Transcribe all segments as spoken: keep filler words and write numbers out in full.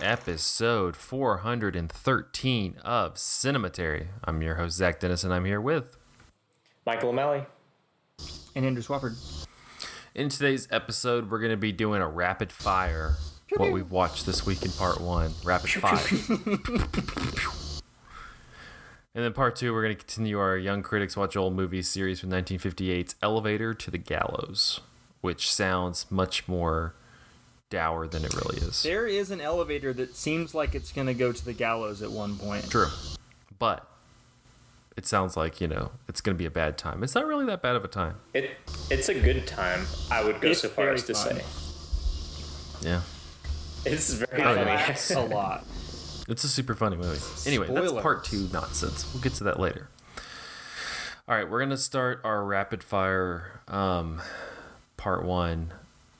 episode four hundred thirteen of Cinematary. I'm your host, Zach Dennis, and I'm here with Michael O'Malley and Andrew Swafford. In today's episode, we're going to be doing a rapid fire, what we've watched this week in part one, rapid fire. And then part two, we're going to continue our Young Critics Watch Old Movies series from nineteen fifty-eight's Elevator to the Gallows, which sounds much more dour than it really is. There is an elevator that seems like it's going to go to the gallows at one point. True. But it sounds like, you know, it's going to be a bad time. It's not really that bad of a time. It It's a good time, I would go it's so far as to fun. say. Yeah. It's very oh, funny. Yeah. It's a lot. It's a super funny movie. Anyway, Spoilers. That's part two nonsense. We'll get to that later. All right, we're going to start our rapid fire um, part one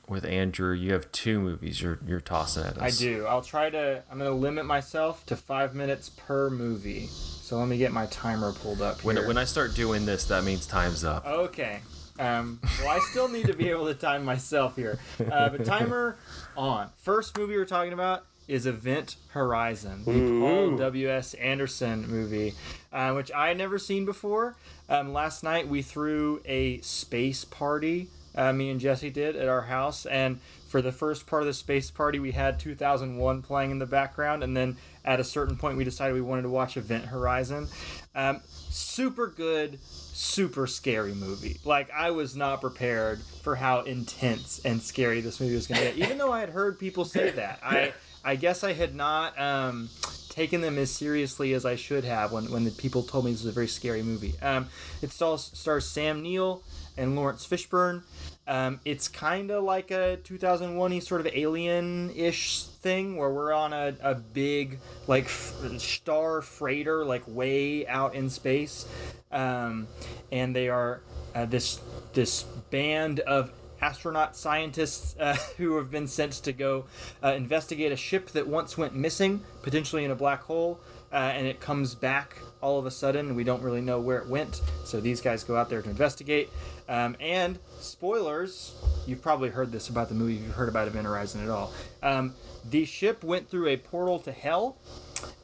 with Andrew. You have two movies you're you're tossing at us. I do. I'll try to... I'm going to limit myself to five minutes per movie. So let me get my timer pulled up here. When, when I start doing this, that means time's up. Okay. Um, well, I still need to be able to time myself here. Uh, but timer on. First movie we're talking about is Event Horizon, the Ooh. Paul W S. Anderson movie, uh, which I had never seen before. Um, last night we threw a space party, uh, me and Jesse did, at our house, and for the first part of the space party we had two thousand one playing in the background, and then at a certain point we decided we wanted to watch Event Horizon. Um, super good, super scary movie. Like, I was not prepared for how intense and scary this movie was going to get, even though I had heard people say that. I... I guess I had not um, taken them as seriously as I should have when, when the people told me this was a very scary movie. Um, it stars Sam Neill and Lawrence Fishburne. Um, it's kind of like a two thousand one sort of alien-ish thing where we're on a, a big like f- star freighter like way out in space. Um, and they are uh, this this band of astronaut scientists uh, who have been sent to go uh, investigate a ship that once went missing, potentially in a black hole, uh, and it comes back all of a sudden. We don't really know where it went, so these guys go out there to investigate. Um, and, spoilers, you've probably heard this about the movie if you've heard about Event Horizon at all. Um, the ship went through a portal to hell,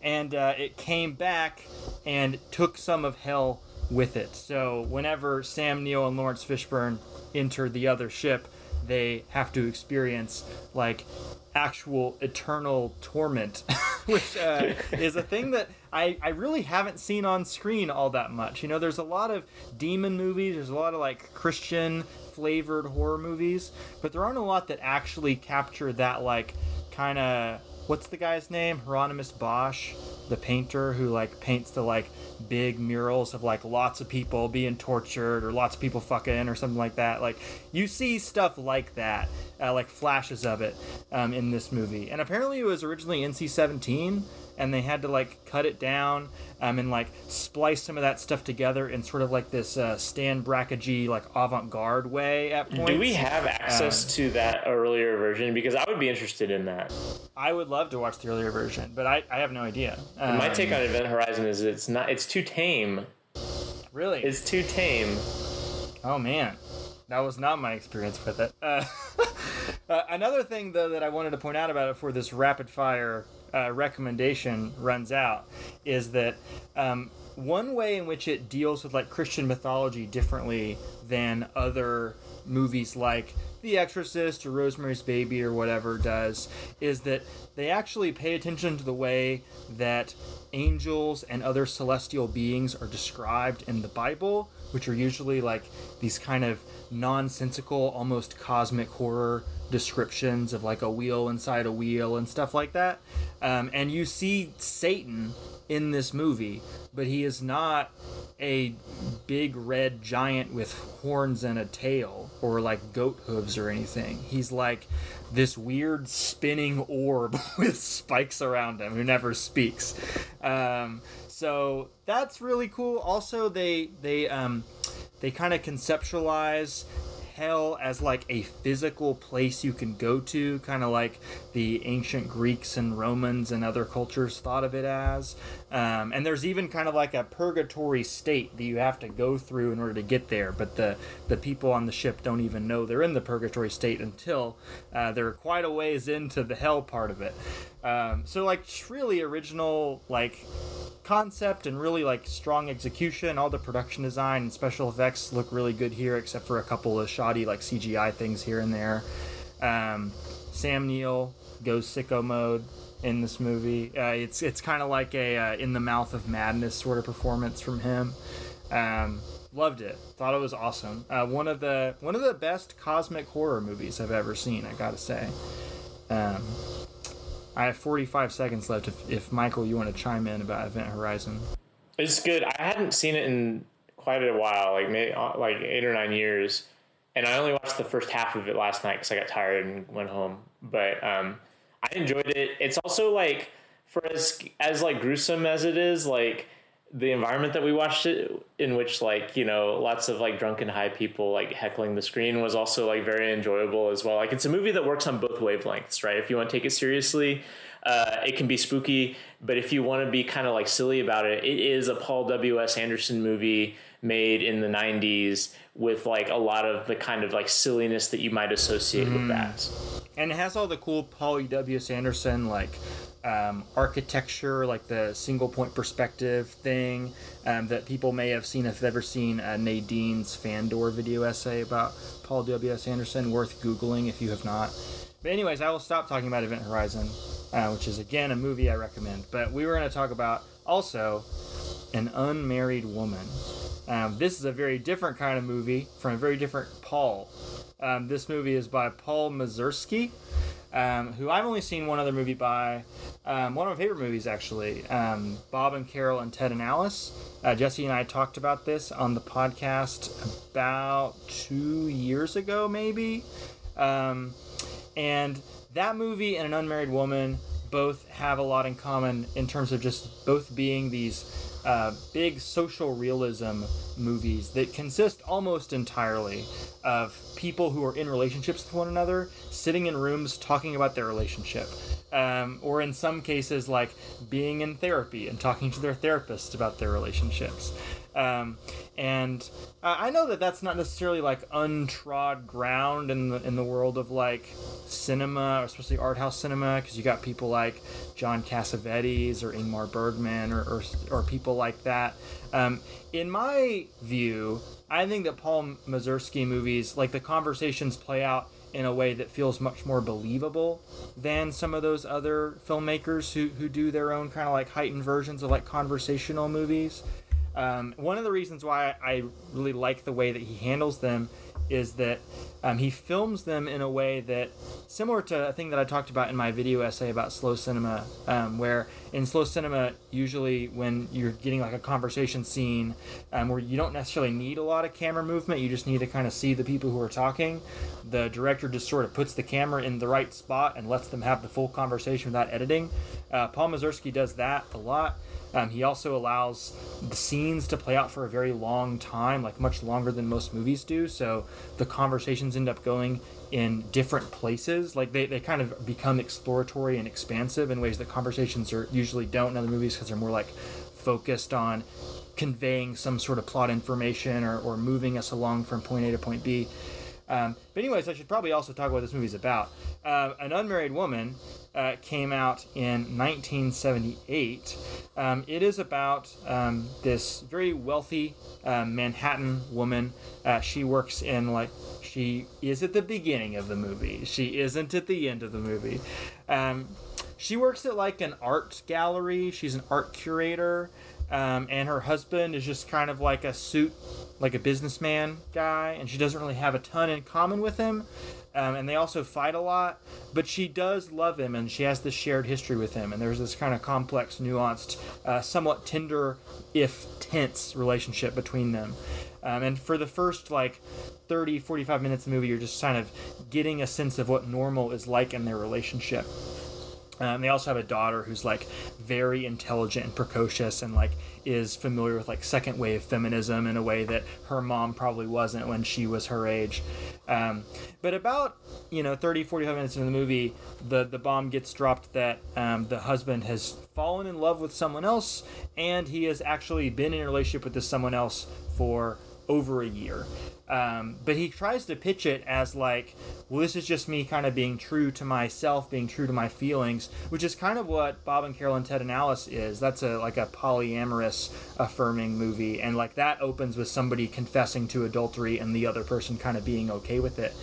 and uh, it came back and took some of hell with it. So whenever Sam Neill and Lawrence Fishburne enter the other ship, they have to experience like actual eternal torment, which uh, is a thing that I, I really haven't seen on screen all that much. You know, there's a lot of demon movies, there's a lot of like Christian flavored horror movies, but there aren't a lot that actually capture that like kind of, what's the guy's name? Hieronymus Bosch, the painter who like paints the like big murals of like lots of people being tortured or lots of people fucking or something like that. Like, you see stuff like that, uh, like flashes of it um, in this movie. And apparently it was originally N C seventeen and they had to like cut it down um, and like splice some of that stuff together in sort of like this uh, Stan Brakhage like avant-garde way at points. Do we have access um, to that earlier version? Because I would be interested in that. I would love to watch the earlier version, but I, I have no idea. Um, my take on Event Horizon is it's not it's too tame. Really? It's too tame. Oh man, that was not my experience with it. Uh, uh, another thing though that I wanted to point out about it before this rapid fire Uh, recommendation runs out is that um, one way in which it deals with like Christian mythology differently than other movies like The Exorcist or Rosemary's Baby or whatever does is that they actually pay attention to the way that angels and other celestial beings are described in the Bible, which are usually like these kind of nonsensical, almost cosmic horror descriptions of like a wheel inside a wheel and stuff like that. Um, and you see Satan in this movie, but he is not a big red giant with horns and a tail or like goat hooves or anything. He's like this weird spinning orb with spikes around him who never speaks. Um, so that's really cool. Also, they they um, they kind of conceptualize hell as like a physical place you can go to, kind of like the ancient Greeks and Romans and other cultures thought of it as. Um, and there's even kind of like a purgatory state that you have to go through in order to get there, but the, the people on the ship don't even know they're in the purgatory state until uh, they're quite a ways into the hell part of it. Um, so, like, really original, like, concept and really, like, strong execution. All the production design and special effects look really good here, except for a couple of shoddy, like, C G I things here and there. Um, Sam Neill goes sicko mode in this movie. Uh, it's it's kind of like a uh, In the Mouth of Madness sort of performance from him. Um, loved it. Thought it was awesome. Uh, one of the one of the best cosmic horror movies I've ever seen, I gotta say. Um... I have forty-five seconds left if, if, Michael, you want to chime in about Event Horizon. It's good. I hadn't seen it in quite a while, like maybe, like eight or nine years. And I only watched the first half of it last night because I got tired and went home. But um, I enjoyed it. It's also, like, for as, as, like, gruesome as it is, like, the environment that we watched it in, which, like, you know, lots of, like, drunken high people, like, heckling the screen, was also, like, very enjoyable as well. Like, it's a movie that works on both wavelengths, right? If you want to take it seriously, uh, it can be spooky, but if you want to be kind of, like, silly about it, it is a Paul W S. Anderson movie made in the nineties with, like, a lot of the kind of, like, silliness that you might associate mm. with that. And it has all the cool Paul W S. Anderson, like, Um, architecture, like the single point perspective thing um, that people may have seen if they've ever seen uh, Nadine's Fandor video essay about Paul W S. Anderson, worth Googling if you have not. But anyways, I will stop talking about Event Horizon, uh, which is, again, a movie I recommend. But we were going to talk about, also, An Unmarried Woman. Um, this is a very different kind of movie from a very different Paul. Um, this movie is by Paul Mazursky, Um, who I've only seen one other movie by, um, one of my favorite movies, actually, um, Bob and Carol and Ted and Alice. Uh, Jesse and I talked about this on the podcast about two years ago, maybe. Um, and that movie and An Unmarried Woman both have a lot in common in terms of just both being these uh, big social realism movies that consist almost entirely of people who are in relationships with one another sitting in rooms talking about their relationship, um, or in some cases, like, being in therapy and talking to their therapist about their relationships. Um, and uh, I know that that's not necessarily, like, untrod ground in the in the world of, like, cinema, especially art house cinema, because you got people like John Cassavetes or Ingmar Bergman or or, or people like that. Um, in my view, I think that Paul Mazursky movies, like, the conversations play out in a way that feels much more believable than some of those other filmmakers who, who do their own kind of, like, heightened versions of, like, conversational movies. Um, one of the reasons why I really like the way that he handles them is that um, he films them in a way that, similar to a thing that I talked about in my video essay about slow cinema, um, where in slow cinema, usually when you're getting, like, a conversation scene um, where you don't necessarily need a lot of camera movement, you just need to kind of see the people who are talking, the director just sort of puts the camera in the right spot and lets them have the full conversation without editing. Uh, Paul Mazursky does that a lot. Um, he also allows the scenes to play out for a very long time, like much longer than most movies do. So the conversations end up going in different places. Like they, they kind of become exploratory and expansive in ways that conversations are usually don't in other movies, because they're more like focused on conveying some sort of plot information or, or moving us along from point A to point B. Um, but anyways, I should probably also talk about what this movie's about. Uh, An Unmarried Woman uh, came out in nineteen seventy-eight. Um, it is about um, this very wealthy uh, Manhattan woman. Uh, she works in, like, she is at the beginning of the movie. She isn't at the end of the movie. Um, she works at, like, an art gallery. She's an art curator. Um, and her husband is just kind of like a suit, like a businessman guy, and she doesn't really have a ton in common with him. Um, and they also fight a lot, but she does love him, and she has this shared history with him. And there's this kind of complex, nuanced, uh, somewhat tender, if tense, relationship between them. Um, and for the first, like, thirty, forty-five minutes of the movie, you're just kind of getting a sense of what normal is like in their relationship. Um, they also have a daughter who's, like, very intelligent and precocious and, like, is familiar with, like, second wave feminism in a way that her mom probably wasn't when she was her age. Um, but about, you know, thirty, forty-five minutes into the movie, the, the bomb gets dropped that um, the husband has fallen in love with someone else, and he has actually been in a relationship with this someone else for over a year. Um, but he tries to pitch it as like, well, this is just me kind of being true to myself, being true to my feelings, which is kind of what Bob and Carol and Ted and Alice is. That's a like a polyamorous affirming movie, and like that opens with somebody confessing to adultery and the other person kind of being okay with it.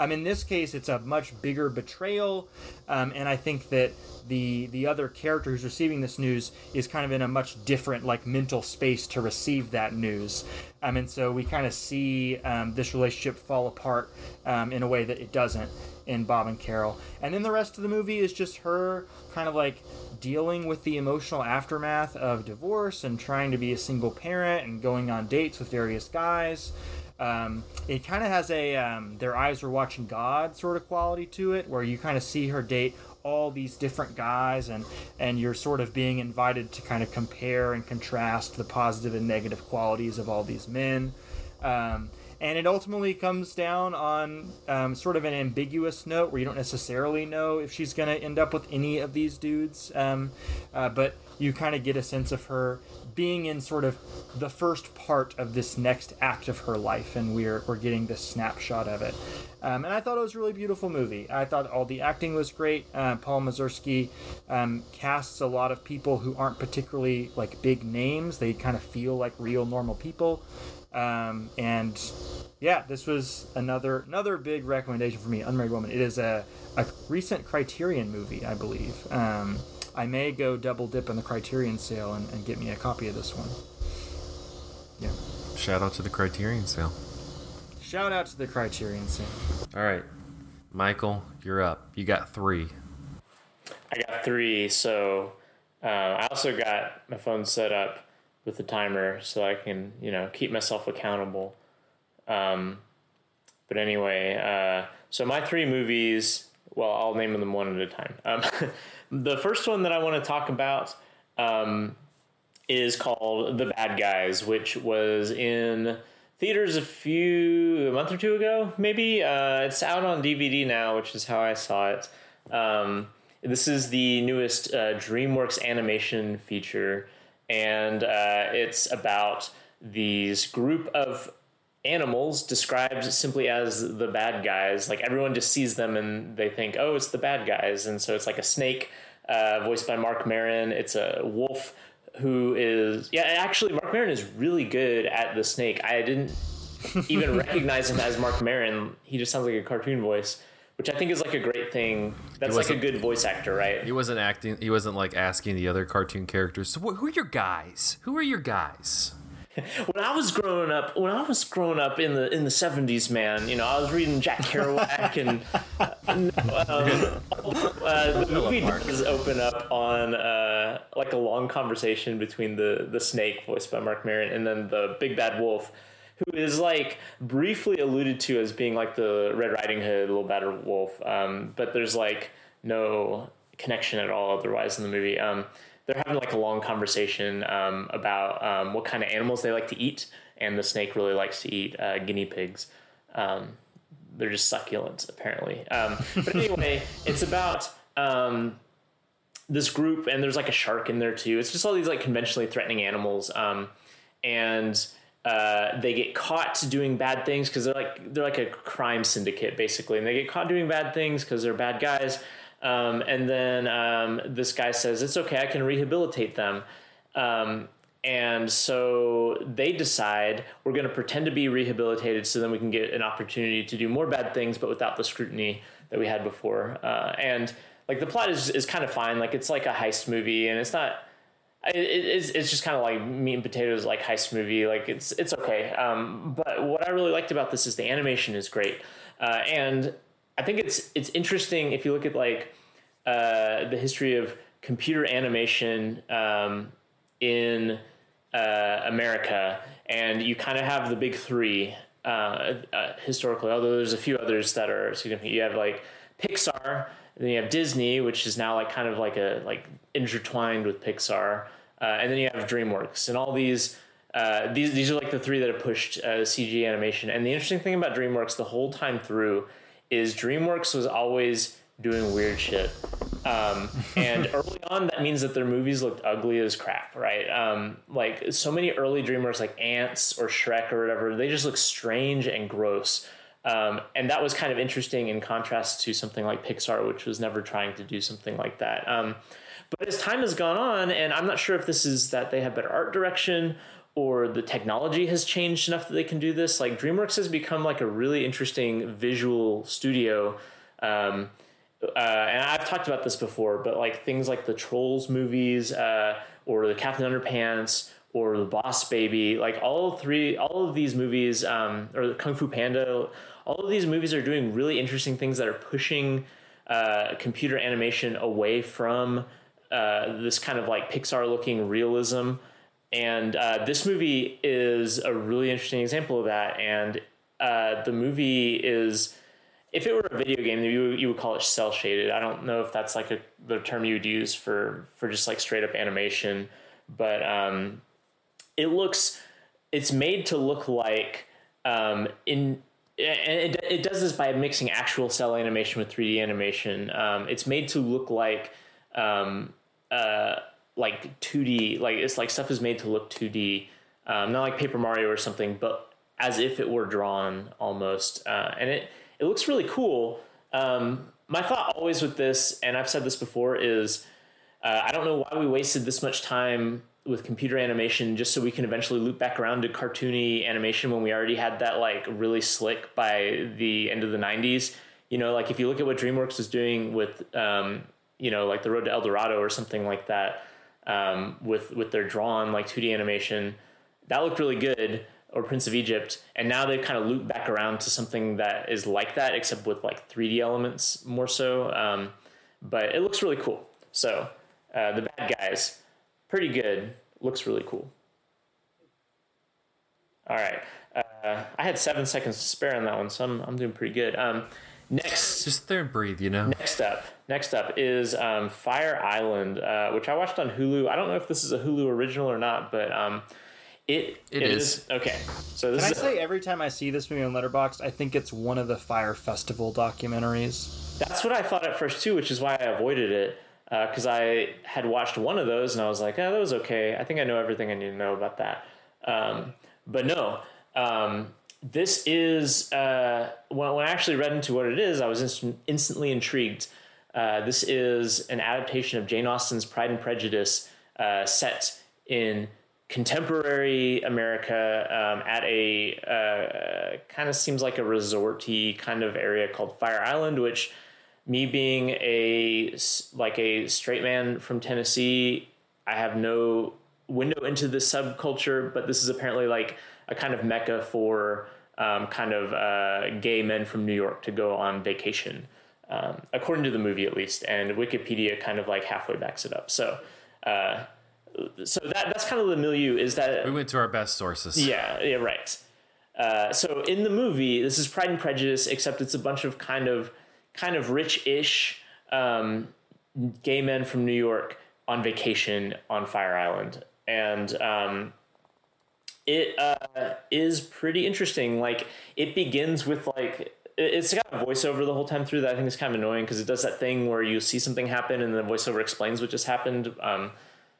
Um, in this case, it's a much bigger betrayal, um, and I think that the the other character who's receiving this news is kind of in a much different like mental space to receive that news. Um, and so we kind of see um, this relationship fall apart um, in a way that it doesn't in Bob and Carol. And then the rest of the movie is just her kind of like dealing with the emotional aftermath of divorce and trying to be a single parent and going on dates with various guys. Um, it kind of has a um, their eyes were watching God sort of quality to it, where you kind of see her date all these different guys, and and you're sort of being invited to kind of compare and contrast the positive and negative qualities of all these men. Um, and it ultimately comes down on um, sort of an ambiguous note where you don't necessarily know if she's going to end up with any of these dudes, um, uh, but you kind of get a sense of her being in sort of the first part of this next act of her life, and we're we're getting this snapshot of it. Um, and I thought it was a really beautiful movie. I thought all the acting was great. Uh, Paul Mazursky um, casts a lot of people who aren't particularly like big names. They kind of feel like real normal people. Um, and yeah, this was another another big recommendation for me, Unmarried Woman. It is a, a recent Criterion movie, I believe. Um, I may go double dip in the Criterion sale and, and get me a copy of this one. Yeah. Shout out to the Criterion sale. Shout out to the Criterion scene. All right, Michael, you're up. You got three. I got three, so uh, I also got my phone set up with the timer so I can, you know, keep myself accountable. Um, but anyway, uh, so my three movies, well, I'll name them one at a time. Um, the first one that I want to talk about um, is called The Bad Guys, which was in theaters a few, a month or two ago, maybe. Uh, it's out on D V D now, which is how I saw it. Um, this is the newest uh, DreamWorks animation feature, and uh, it's about these group of animals described simply as the bad guys. Like, everyone just sees them and they think, oh, it's the bad guys. And so it's like a snake, uh, voiced by Mark Maron. It's a wolf, who is, yeah, actually, Mark Maron is really good at the snake. I didn't even recognize him as Mark Maron. He just sounds like a cartoon voice, which I think is like a great thing. That's like a good voice actor, right? He wasn't acting, he wasn't like asking the other cartoon characters, so wh- who are your guys? Who are your guys? When I was growing up, when I was growing up in the in the seventies, man, you know, I was reading Jack Kerouac, and uh, um, uh, the movie does open up on uh, like a long conversation between the the snake, voiced by Mark Maron, and then the big bad wolf, who is like briefly alluded to as being like the Red Riding Hood, Little Bad Wolf, um, but there's like no connection at all otherwise in the movie. Um, They're having like a long conversation um, about um, what kind of animals they like to eat, and the snake really likes to eat uh, guinea pigs. Um, they're just succulent, apparently. Um, but anyway, it's about um, this group, and there's like a shark in there too. It's just all these like conventionally threatening animals, um, and uh, they get caught doing bad things because they're like they're like a crime syndicate basically, and they get caught doing bad things because they're bad guys. Um, and then um, this guy says, it's okay, I can rehabilitate them. Um, and so they decide, we're going to pretend to be rehabilitated so then we can get an opportunity to do more bad things, but without the scrutiny that we had before. Uh, and like the plot is, is kind of fine. Like, it's like a heist movie, and it's not, it, it's, it's just kind of like meat and potatoes, like heist movie. Like, it's, it's okay. Um, but what I really liked about this is the animation is great. Uh, and I think it's it's interesting if you look at like uh, the history of computer animation um, in uh, America, and you kind of have the big three uh, uh, historically, although there's a few others that are significant. You have like Pixar, and then you have Disney, which is now like kind of like a like intertwined with Pixar, uh, and then you have DreamWorks, and all these uh, these these are like the three that have pushed uh, C G animation. And the interesting thing about DreamWorks the whole time through is DreamWorks was always doing weird shit. Um, and early on, that means that their movies looked ugly as crap, right? Um, like so many early DreamWorks, like Ants or Shrek or whatever, they just look strange and gross. Um, and that was kind of interesting in contrast to something like Pixar, which was never trying to do something like that. Um, but as time has gone on, and I'm not sure if this is that they have better art direction or the technology has changed enough that they can do this. Like DreamWorks has become like a really interesting visual studio. Um, uh, and I've talked about this before, but like things like the Trolls movies, uh, or the Captain Underpants, or The Boss Baby, like all three, all of these movies, um, or Kung Fu Panda, all of these movies are doing really interesting things that are pushing uh, computer animation away from uh, this kind of like Pixar-looking realism. And uh, this movie is a really interesting example of that. And uh, the movie is, if it were a video game, you, you would call it cel-shaded. I don't know if that's like a, the term you would use for, for just like straight-up animation, but... Um, It looks, it's made to look like, um, in, and it, it does this by mixing actual cel animation with three D animation. Um, it's made to look like, um, uh, like two D, like it's like stuff is made to look two D, um, not like Paper Mario or something, but as if it were drawn almost. Uh, and it, it looks really cool. Um, my thought always with this, and I've said this before, is, uh, I don't know why we wasted this much time with computer animation just so we can eventually loop back around to cartoony animation when we already had that like really slick by the end of the nineties. You know, like if you look at what DreamWorks is doing with, um, you know, like The Road to El Dorado or something like that, um, with, with their drawn like two D animation, that looked really good, or Prince of Egypt. And now they've kind of looped back around to something that is like that, except with like three D elements more so. Um, but it looks really cool. So uh, The Bad Guys, pretty good. Looks really cool. All right. Uh, I had seven seconds to spare on that one, so I'm I'm doing pretty good. Um, next, just there and breathe, you know. Next up, next up is um, Fire Island, uh, which I watched on Hulu. I don't know if this is a Hulu original or not, but um, it it, it is. is okay. So this Can is I say a, every time I see this movie on Letterboxd, I think it's one of the Fire Festival documentaries. That's what I thought at first too, which is why I avoided it. Because uh, I had watched one of those and I was like, oh, that was okay. I think I know everything I need to know about that. Um, but no, um, this is, uh, when, when I actually read into what it is, I was inst- instantly intrigued. Uh, this is an adaptation of Jane Austen's Pride and Prejudice, uh, set in contemporary America, um, at a uh, kind of seems like a resort-y kind of area called Fire Island, which... Me being a like a straight man from Tennessee, I have no window into this subculture, but this is apparently like a kind of mecca for um, kind of uh, gay men from New York to go on vacation, um, according to the movie at least. And Wikipedia kind of like halfway backs it up. So, uh, so that that's kind of the milieu. Is that we went to our best sources? Yeah, yeah, right. Uh, so in the movie, this is Pride and Prejudice, except it's a bunch of kind of kind of rich-ish um, gay men from New York on vacation on Fire Island. And um, it uh, is pretty interesting. Like, it begins with, like, it's got a voiceover the whole time through that I think is kind of annoying because it does that thing where you see something happen and the voiceover explains what just happened. Um,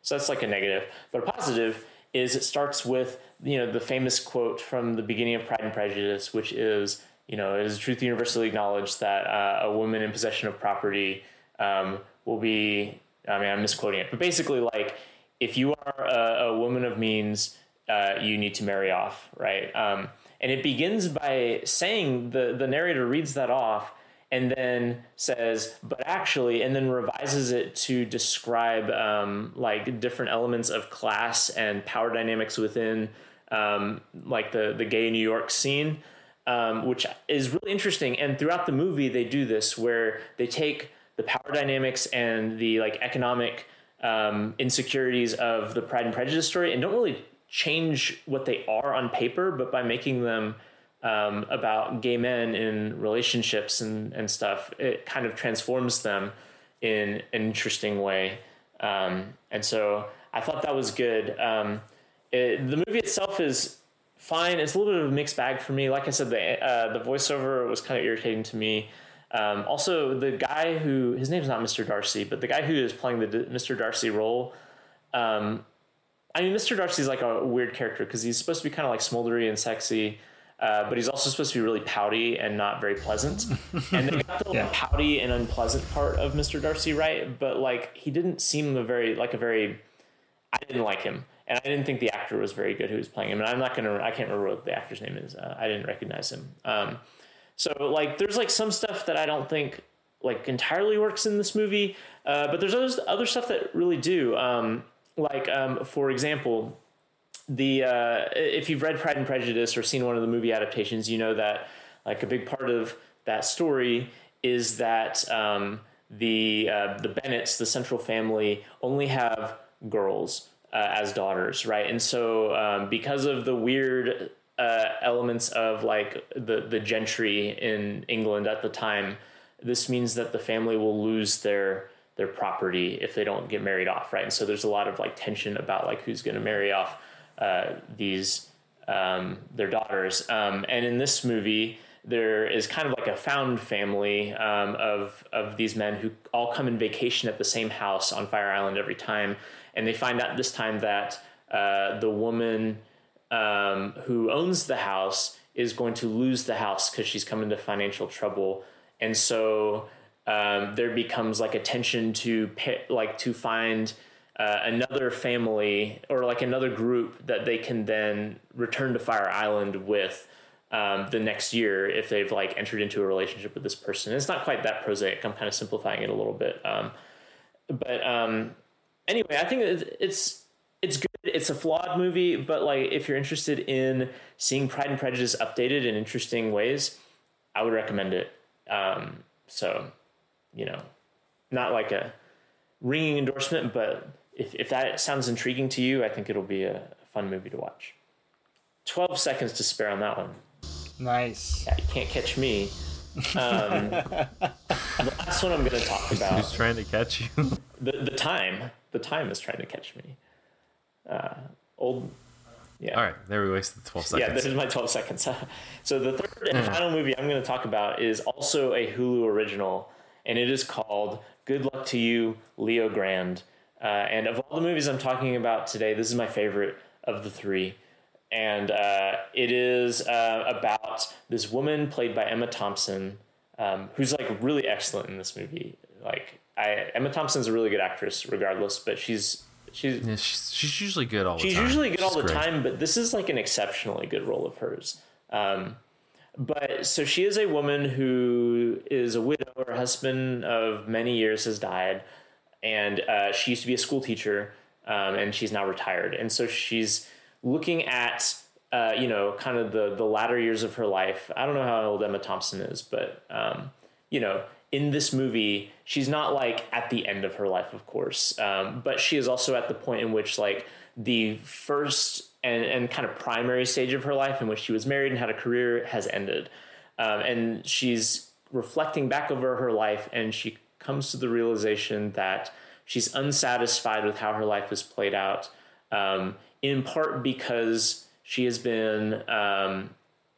so that's, like, a negative. But a positive is it starts with, you know, the famous quote from the beginning of Pride and Prejudice, which is... You know, it is truth universally acknowledged that uh, a woman in possession of property um, will be, I mean, I'm misquoting it, but basically, like, if you are a, a woman of means, uh, you need to marry off, right? Um, and it begins by saying, the, the narrator reads that off and then says, but actually, and then revises it to describe, um, like, different elements of class and power dynamics within, um, like, the, the gay New York scene. Um, which is really interesting. And throughout the movie, they do this where they take the power dynamics and the like economic um, insecurities of the Pride and Prejudice story and don't really change what they are on paper, but by making them um, about gay men in relationships and, and stuff, it kind of transforms them in an interesting way. Um, and so I thought that was good. Um, it, the movie itself is fine. It's a little bit of a mixed bag for me. Like I said, the uh, the voiceover was kind of irritating to me. Um, also, the guy who, his name's not Mister Darcy, but the guy who is playing the Mister Darcy role, um, I mean, Mister Darcy's like a weird character because he's supposed to be kind of like smoldery and sexy, uh, but he's also supposed to be really pouty and not very pleasant. And they got the yeah. pouty and unpleasant part of Mister Darcy right, but like he didn't seem the very like a very. I didn't like him, and I didn't think the actor was very good who was playing him. And I'm not gonna, I can't remember what the actor's name is. Uh, I didn't recognize him. Um, so like, there's like some stuff that I don't think like entirely works in this movie, uh, but there's other other stuff that really do. Um, Like, um, for example, the uh, if you've read Pride and Prejudice or seen one of the movie adaptations, you know that like a big part of that story is that um, the uh, the Bennets, the central family, only have girls uh, as daughters, right? And so um, because of the weird uh, elements of like the the gentry in England at the time, this means that the family will lose their their property if they don't get married off, right? And so there's a lot of like tension about like who's going to marry off uh, these um, their daughters. Um, and in this movie, there is kind of like a found family um, of of these men who all come in vacation at the same house on Fire Island every time, and they find out this time that uh, the woman um, who owns the house is going to lose the house because she's come into financial trouble, and so. Um, there becomes like a tension to pay, like to find uh, another family or like another group that they can then return to Fire Island with um, the next year if they've like entered into a relationship with this person. And it's not quite that prosaic. I'm kind of simplifying it a little bit. Um, but um, anyway, I think it's it's good. It's a flawed movie, but like if you're interested in seeing Pride and Prejudice updated in interesting ways, I would recommend it. Um, so. You know, not like a ringing endorsement, but if, if that sounds intriguing to you, I think it'll be a fun movie to watch. twelve seconds to spare on that one. Nice. Yeah, you can't catch me. Um, the last one I'm going to talk about. Who's trying to catch you? The the time. The time is trying to catch me. Uh, old. Yeah. All right, there we wasted twelve seconds. Yeah, this is my twelve seconds. So the third and final movie I'm going to talk about is also a Hulu original. And it is called Good Luck to You, Leo Grand. Uh, and of all the movies I'm talking about today, this is my favorite of the three. And uh, it is uh, about this woman played by Emma Thompson, um, who's like really excellent in this movie. Like I, Emma Thompson's a really good actress regardless, but she's she's yeah, she's, she's usually good all the time. She's usually good all the time, but this is like an exceptionally good role of hers. Um But so she is a woman who is a widow. Her husband of many years has died, and uh, she used to be a school teacher, um, and she's now retired. And so she's looking at, uh, you know, kind of the, the latter years of her life. I don't know how old Emma Thompson is, but, um, you know, in this movie, she's not like at the end of her life, of course, um, but she is also at the point in which like the first And, and kind of primary stage of her life in which she was married and had a career has ended. Um, and she's reflecting back over her life, and she comes to the realization that she's unsatisfied with how her life has played out, um, in part because she has been um,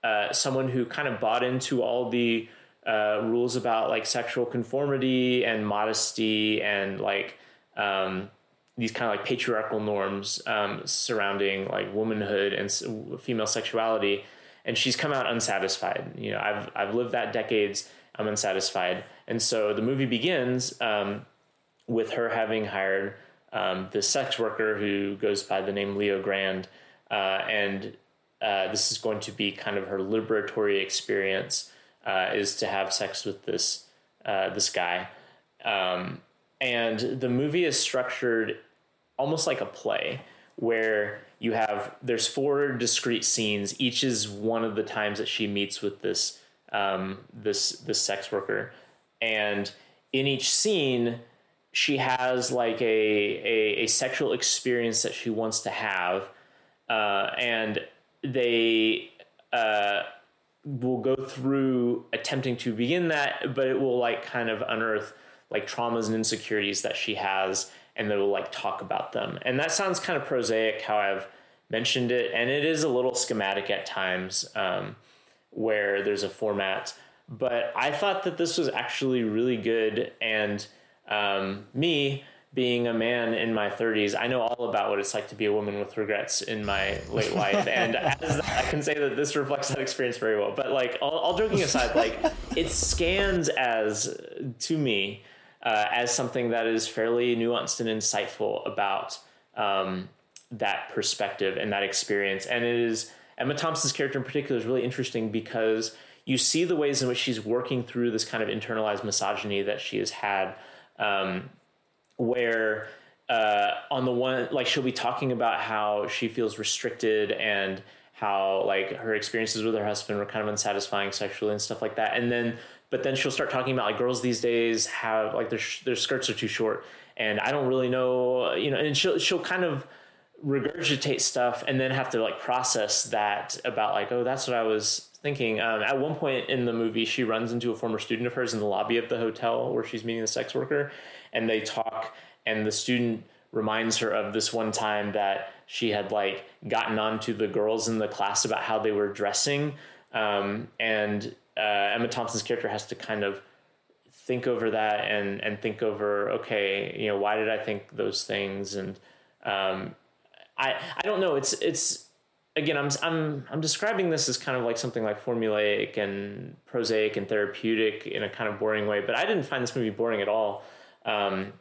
uh, someone who kind of bought into all the uh, rules about like sexual conformity and modesty and like um these kind of like patriarchal norms um, surrounding like womanhood and s- female sexuality. And she's come out unsatisfied. You know, I've, I've lived that decades. I'm unsatisfied. And so the movie begins um, with her having hired um, this sex worker who goes by the name Leo Grand. Uh, and uh, this is going to be kind of her liberatory experience, uh, is to have sex with this, uh, this guy. Um, and the movie is structured almost like a play where you have, there's four discrete scenes. Each is one of the times that she meets with this, um, this, this sex worker. And in each scene, she has like a, a, a sexual experience that she wants to have. Uh, and they, uh, will go through attempting to begin that, but it will like kind of unearth like traumas and insecurities that she has, and they will like talk about them. And that sounds kind of prosaic how I've mentioned it. And it is a little schematic at times, um, where there's a format, But I thought that this was actually really good. And um, me being a man in my thirties, I know all about what it's like to be a woman with regrets in my late life. And as I can say that this reflects that experience very well. But like all, all joking aside, like it scans as to me uh, as something that is fairly nuanced and insightful about um, that perspective and that experience. And it is Emma Thompson's character in particular is really interesting because you see the ways in which she's working through this kind of internalized misogyny that she has had, um, where uh, on the one, like she'll be talking about how she feels restricted and how like her experiences with her husband were kind of unsatisfying sexually and stuff like that. And then, but then she'll start talking about like girls these days have like their, their skirts are too short and I don't really know, you know, and she'll, she'll kind of regurgitate stuff and then have to like process that about like, oh, that's what I was thinking. Um, at one point in the movie, she runs into a former student of hers in the lobby of the hotel where she's meeting the sex worker, and they talk, and the student reminds her of this one time that she had like gotten on to the girls in the class about how they were dressing. Um, and uh, Emma Thompson's character has to kind of think over that and, and think over, okay, you know, why did I think those things? And um, I, I don't know. It's, it's, Again, I'm I'm I'm describing this as kind of like something like formulaic and prosaic and therapeutic in a kind of boring way, but I didn't find this movie boring at all. Um,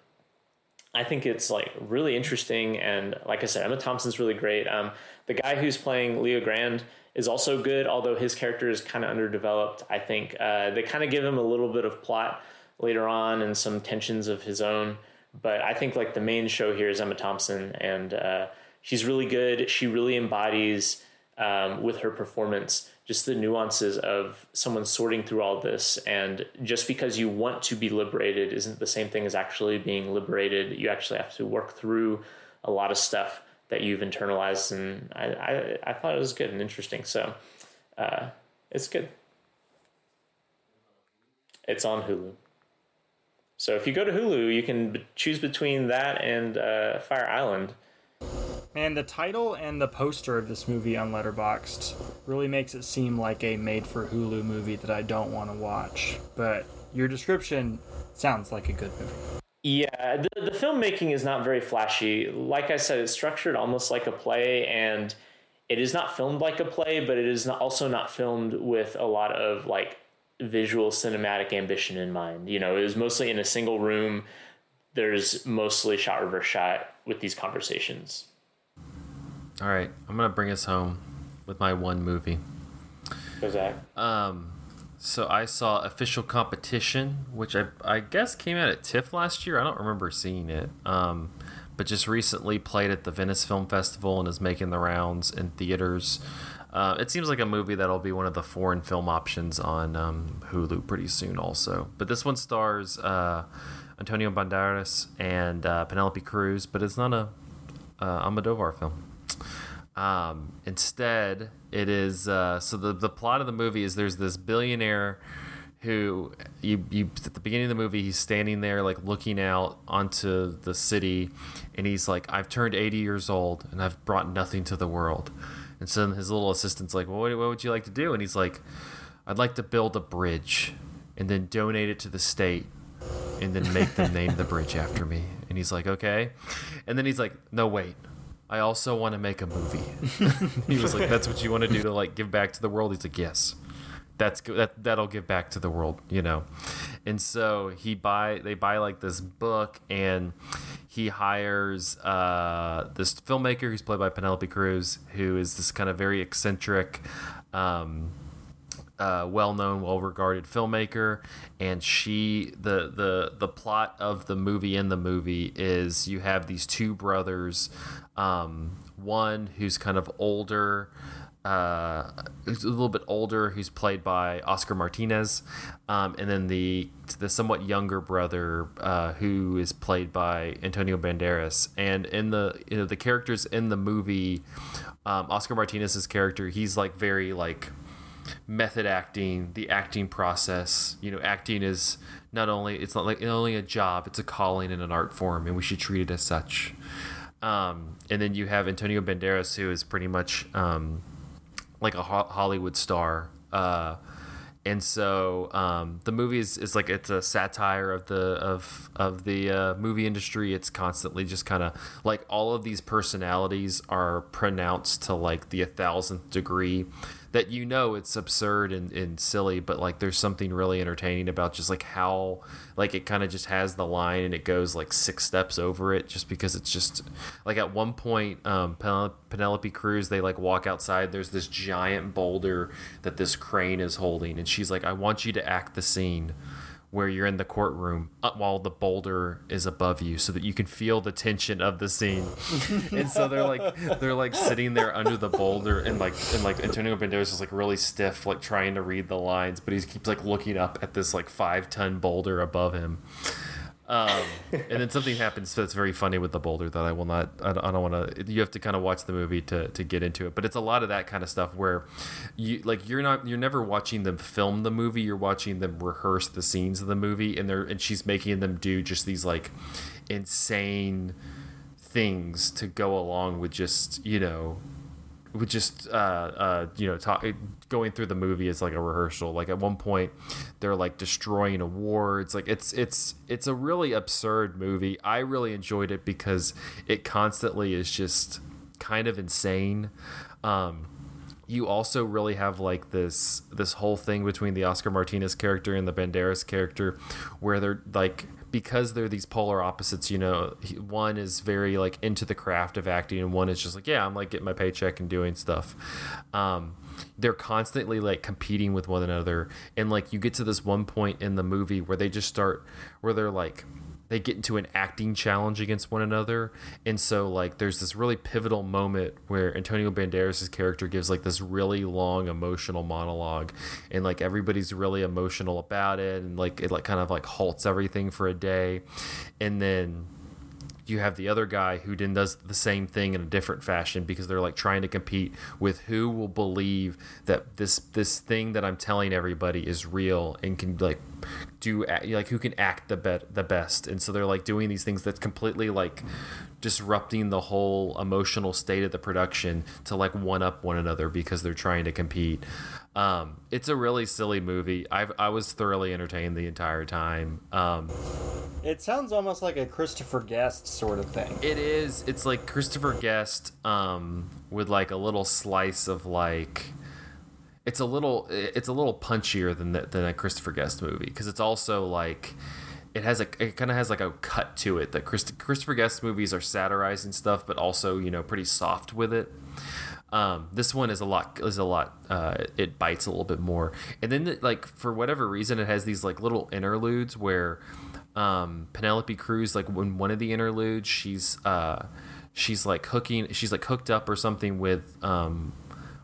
I think it's like really interesting, and like I said, Emma Thompson's really great. Um, the guy who's playing Leo Grand is also good, although his character is kind of underdeveloped. I think uh, they kind of give him a little bit of plot later on and some tensions of his own, but I think like the main show here is Emma Thompson, and uh, she's really good. She really embodies um, with her performance just the nuances of someone sorting through all this. And just because you want to be liberated isn't the same thing as actually being liberated. You actually have to work through a lot of stuff that you've internalized. And I, I, I thought it was good and interesting. So uh, it's good. It's on Hulu. So if you go to Hulu, you can choose between that and uh, Fire Island. Man, the title and the poster of this movie on Letterboxd really makes it seem like a made-for-Hulu movie that I don't want to watch. But your description sounds like a good movie. Yeah, the, the filmmaking is not very flashy. Like I said, it's structured almost like a play, and it is not filmed like a play, but it is not, also not filmed with a lot of like visual cinematic ambition in mind. You know, it was mostly in a single room. There's mostly shot reverse shot with these conversations. All right, I'm going to bring us home with my one movie. What's that? Um, so I saw Official Competition, which I I guess came out at TIFF last year. I don't remember seeing it, um, but just recently played at the Venice Film Festival and is making the rounds in theaters. Uh, it seems like a movie that'll be one of the foreign film options on um, Hulu pretty soon also. But this one stars uh, Antonio Banderas and uh, Penelope Cruz, but it's not a uh, Almodovar film. Um, instead, it is uh, so the, the plot of the movie is there's this billionaire who you, you at the beginning of the movie he's standing there like looking out onto the city and he's like, I've turned eighty years old and I've brought nothing to the world. And so his little assistant's like, well, what, what would you like to do? And he's like, I'd like to build a bridge and then donate it to the state and then make them name the bridge after me. And he's like, okay. And then he's like, no, wait, I also want to make a movie. He was like, that's what you want to do to like give back to the world? He's like, yes, that's good. That, that'll give back to the world, you know? And so he buy, they buy like this book and he hires uh, this filmmaker who's played by Penelope Cruz, who is this kind of very eccentric, um, Uh, well-known, well-regarded filmmaker, and she the the the plot of the movie in the movie is you have these two brothers, um, one who's kind of older, uh, who's a little bit older, who's played by Oscar Martinez, um, and then the the somewhat younger brother uh, who is played by Antonio Banderas. And in the you know the characters in the movie, um, Oscar Martinez's character, he's like very like method acting, the acting process. You know, acting is not only it's not like only a job, it's a calling and an art form, and we should treat it as such. Um, and then you have Antonio Banderas, who is pretty much um, like a ho- Hollywood star, uh, And so um, the movie is, is like it's a satire of the of of the uh, movie industry. It's constantly just kind of like all of these personalities are pronounced to like the a thousandth degree that, you know, it's absurd and, and silly, but like there's something really entertaining about just like how like it kind of just has the line and it goes like six steps over it, just because it's just like at one point um, Pen- Penelope Cruz, they like walk outside, there's this giant boulder that this crane is holding, and she's like, I want you to act the scene where you're in the courtroom while the boulder is above you, so that you can feel the tension of the scene. And so they're like, they're like sitting there under the boulder, and like, and like Antonio Banderas is like really stiff, like trying to read the lines, but he keeps like looking up at this like five ton boulder above him. Um, and then something happens that's very funny with the boulder that I will not, I don't, don't want to, you have to kind of watch the movie to, to get into it, but it's a lot of that kind of stuff where you like, you're not, you're never watching them film the movie. You're watching them rehearse the scenes of the movie, and they're, and she's making them do just these like insane things to go along with just, you know, with just, uh, uh, you know, talk, going through the movie is like a rehearsal. Like at one point they're like destroying awards. Like it's, it's, it's a really absurd movie. I really enjoyed it because it constantly is just kind of insane. Um, you also really have like this, this whole thing between the Oscar Martinez character and the Banderas character where they're like, because they're these polar opposites, you know, one is very like into the craft of acting and one is just like, yeah, I'm like getting my paycheck and doing stuff. Um, they're constantly like competing with one another. And like, you get to this one point in the movie where they just start, where they're like, they get into an acting challenge against one another. And so like, there's this really pivotal moment where Antonio Banderas' character gives like this really long emotional monologue, and like everybody's really emotional about it. And like, it like kind of like halts everything for a day. And then you have the other guy who then does the same thing in a different fashion, because they're like trying to compete with who will believe that this this thing that I'm telling everybody is real and can like do like who can act the bet the best. And so they're like doing these things that's completely like disrupting the whole emotional state of the production to like one up one another because they're trying to compete. Um, it's a really silly movie. I've, I was thoroughly entertained the entire time. Um, it sounds almost like a Christopher Guest sort of thing. It is. It's like Christopher Guest, um, with like a little slice of like, it's a little, it's a little punchier than the, than a Christopher Guest movie. 'Cause it's also like, it has a, it kind of has like a cut to it that Christ, Christopher Guest movies are satirizing stuff, but also, you know, pretty soft with it. Um, this one is a lot, is a lot, uh, it bites a little bit more. And then like, for whatever reason, it has these like little interludes where, um, Penelope Cruz, like when one of the interludes, she's, uh, she's like hooking, she's like hooked up or something with, um,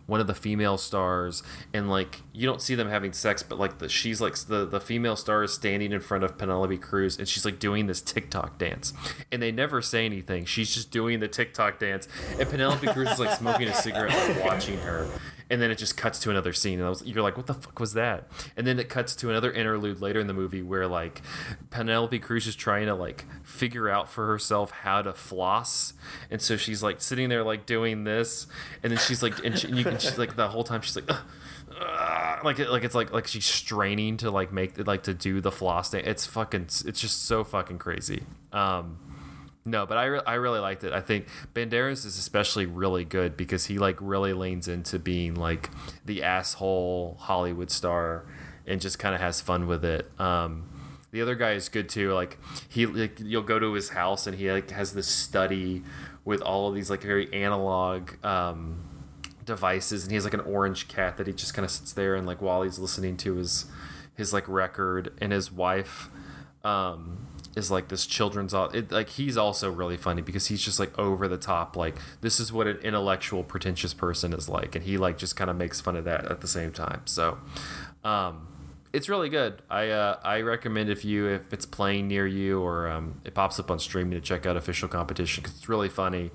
one of the female stars, and like you don't see them having sex, but like the she's like the the female star is standing in front of Penelope Cruz, and she's like doing this TikTok dance, and they never say anything. She's just doing the TikTok dance, and Penelope Cruz is like smoking a cigarette, like watching her, and then it just cuts to another scene, and I was, you're like, what the fuck was that? And then it cuts to another interlude later in the movie where like Penelope Cruz is trying to like figure out for herself how to floss, and so she's like sitting there like doing this, and then she's like, and, she, and you can and she's like the whole time she's like, uh, uh, like like it's like like she's straining to like make like to do the floss thing. It's fucking, it's just so fucking crazy. Um, no, but I re- I really liked it. I think Banderas is especially really good because he like really leans into being like the asshole Hollywood star and just kind of has fun with it. Um, the other guy is good too. Like he like you'll go to his house and he like has this study with all of these like very analog. Um, devices, and he has like an orange cat that he just kind of sits there and like while he's listening to his his like record, and his wife um is like this children's it, like he's also really funny because he's just like over the top, like this is what an intellectual pretentious person is like, and he like just kind of makes fun of that at the same time. So um it's really good. I uh, I recommend if you if it's playing near you or um it pops up on streaming to check out Official Competition because it's really funny.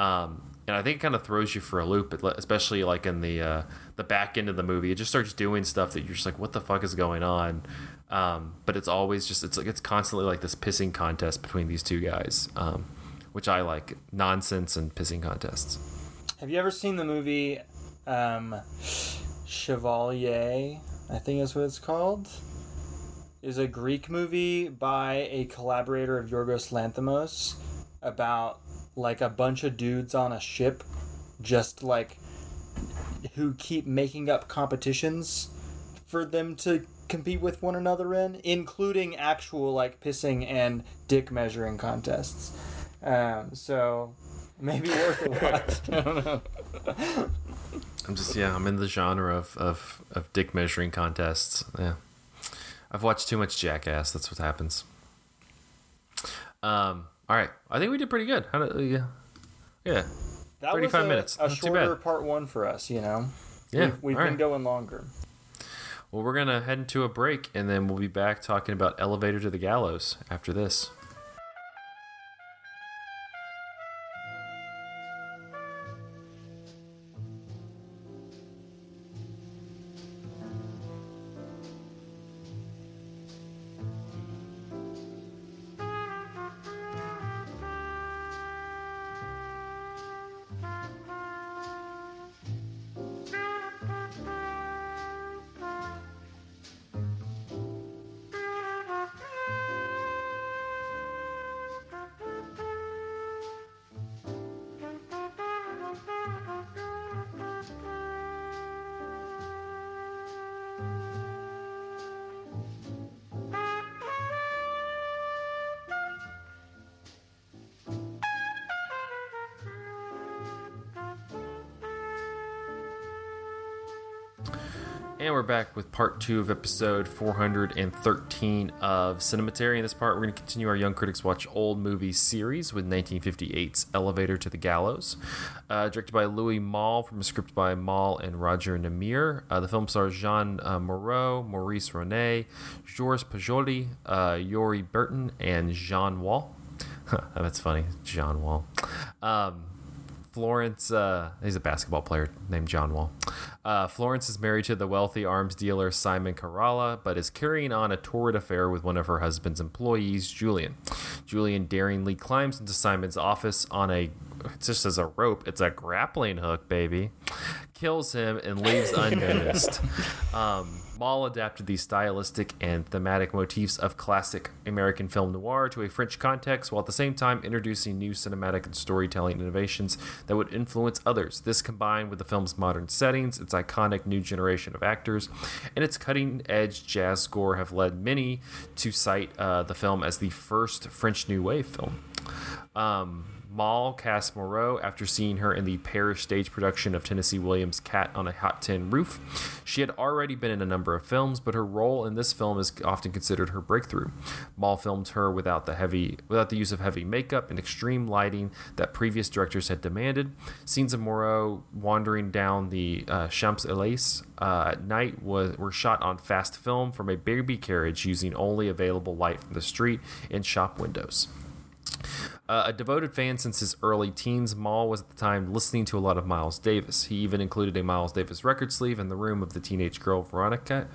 um And I think it kind of throws you for a loop, especially like in the uh, the back end of the movie. It just starts doing stuff that you're just like, what the fuck is going on? Um, but it's always just, it's like it's constantly like this pissing contest between these two guys, um, which I like. Nonsense and pissing contests. Have you ever seen the movie um, Chevalier I think is what it's called, is a Greek movie by a collaborator of Yorgos Lanthimos about, like, a bunch of dudes on a ship just, like, who keep making up competitions for them to compete with one another in, including actual, like, pissing and dick measuring contests. Um, so maybe worth a watch. I don't know. I'm just, yeah, I'm in the genre of, of, of dick measuring contests. Yeah. I've watched too much Jackass. That's what happens. Um. All right. I think we did pretty good. How did, yeah. Yeah. That thirty-five was a, minutes. A Not shorter part one for us, you know? Yeah. We've, we've been right. going longer. Well, we're going to head into a break, and then we'll be back talking about Elevator to the Gallows after this. And we're back with part two of episode four hundred thirteen of Cinematary. In this part, we're going to continue our Young Critics Watch Old Movies series with nineteen fifty-eight's Elevator to the Gallows. Uh, directed by Louis Malle, from a script by Malle and Roger Namir. Uh, the film stars Jean uh, Moreau, Maurice René, Georges Pajoli, uh, Yori Burton, and Jean Wall. That's funny, Jean Wall. Um... Florence, uh, he's a basketball player named John Wall. Uh, Florence is married to the wealthy arms dealer Simon Kerala, but is carrying on a torrid affair with one of her husband's employees, Julian. Julian daringly climbs into Simon's office on a, it's just as a rope, it's a grappling hook, baby, kills him and leaves unnoticed. Um, Malle adapted these stylistic and thematic motifs of classic American film noir to a French context, while at the same time introducing new cinematic and storytelling innovations that would influence others. This, combined with the film's modern settings, its iconic new generation of actors, and its cutting-edge jazz score, have led many to cite uh, the film as the first French New Wave film. Um... Malle cast Moreau after seeing her in the Parish stage production of Tennessee Williams' Cat on a Hot Tin Roof. She had already been in a number of films, but her role in this film is often considered her breakthrough. Malle filmed her without the heavy, without the use of heavy makeup and extreme lighting that previous directors had demanded. Scenes of Moreau wandering down the uh, Champs-Élysées uh, at night was, were shot on fast film from a baby carriage using only available light from the street and shop windows. Uh, a devoted fan since his early teens, Malle was at the time listening to a lot of Miles Davis. He even included a Miles Davis record sleeve in the room of the teenage girl Veronica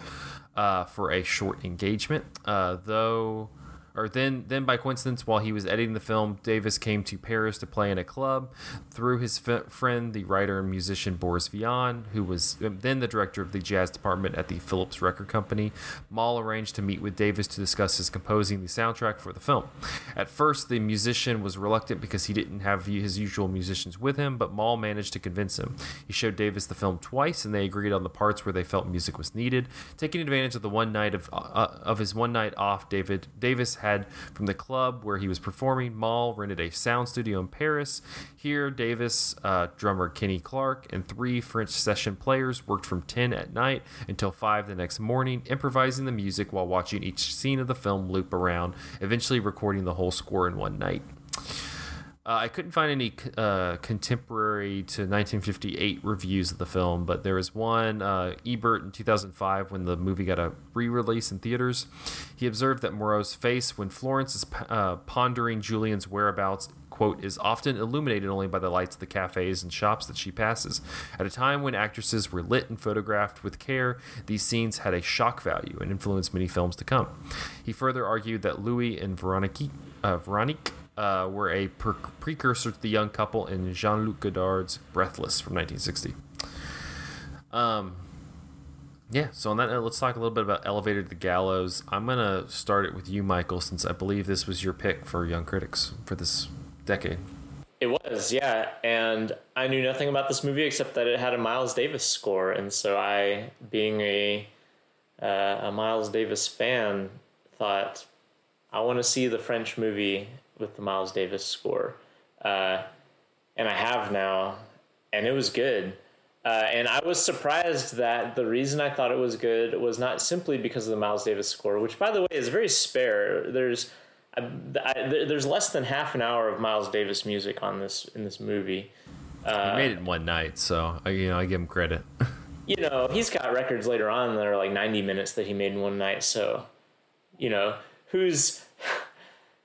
uh, for a short engagement. Uh, though, or then, then by coincidence, while he was editing the film, Davis came to Paris to play in a club through his f- friend, the writer and musician Boris Vian, who was then the director of the jazz department at the Phillips Record Company. Malle arranged to meet with Davis to discuss his composing the soundtrack for the film. At first, the musician was reluctant because he didn't have his usual musicians with him, but Malle managed to convince him. He showed Davis the film twice, and they agreed on the parts where they felt music was needed. Taking advantage of the one night of uh, of his one night off, David Davis had from the club where he was performing, Malle rented a sound studio in Paris. Here, Davis, uh, drummer Kenny Clark, and three French session players worked from ten at night until five the next morning, improvising the music while watching each scene of the film loop around, eventually recording the whole score in one night. Uh, I couldn't find any uh, contemporary to nineteen fifty-eight reviews of the film, but there was one uh, Ebert in two thousand five when the movie got a re-release in theaters. He observed that Moreau's face when Florence is uh, pondering Julian's whereabouts, quote, is often illuminated only by the lights of the cafes and shops that she passes. At a time when actresses were lit and photographed with care, these scenes had a shock value and influenced many films to come. He further argued that Louis and Veronique, uh, Veronique Uh, were a per- precursor to the young couple in Jean-Luc Godard's Breathless from nineteen sixty. Um, Yeah, so on that note, let's talk a little bit about Elevator to the Gallows. I'm going to start it with you, Michael, since I believe this was your pick for Young Critics for this decade. It was, yeah, and I knew nothing about this movie except that it had a Miles Davis score, and so I, being a uh, a Miles Davis fan, thought, I want to see the French movie with the Miles Davis score, uh, and I have now, and it was good. Uh, and I was surprised that the reason I thought it was good was not simply because of the Miles Davis score, which, by the way, is very spare. There's I, I, there's less than half an hour of Miles Davis music on this in this movie. Uh, he made it in one night, so you know I give him credit. You know, he's got records later on that are like ninety minutes that he made in one night. So, you know, who's,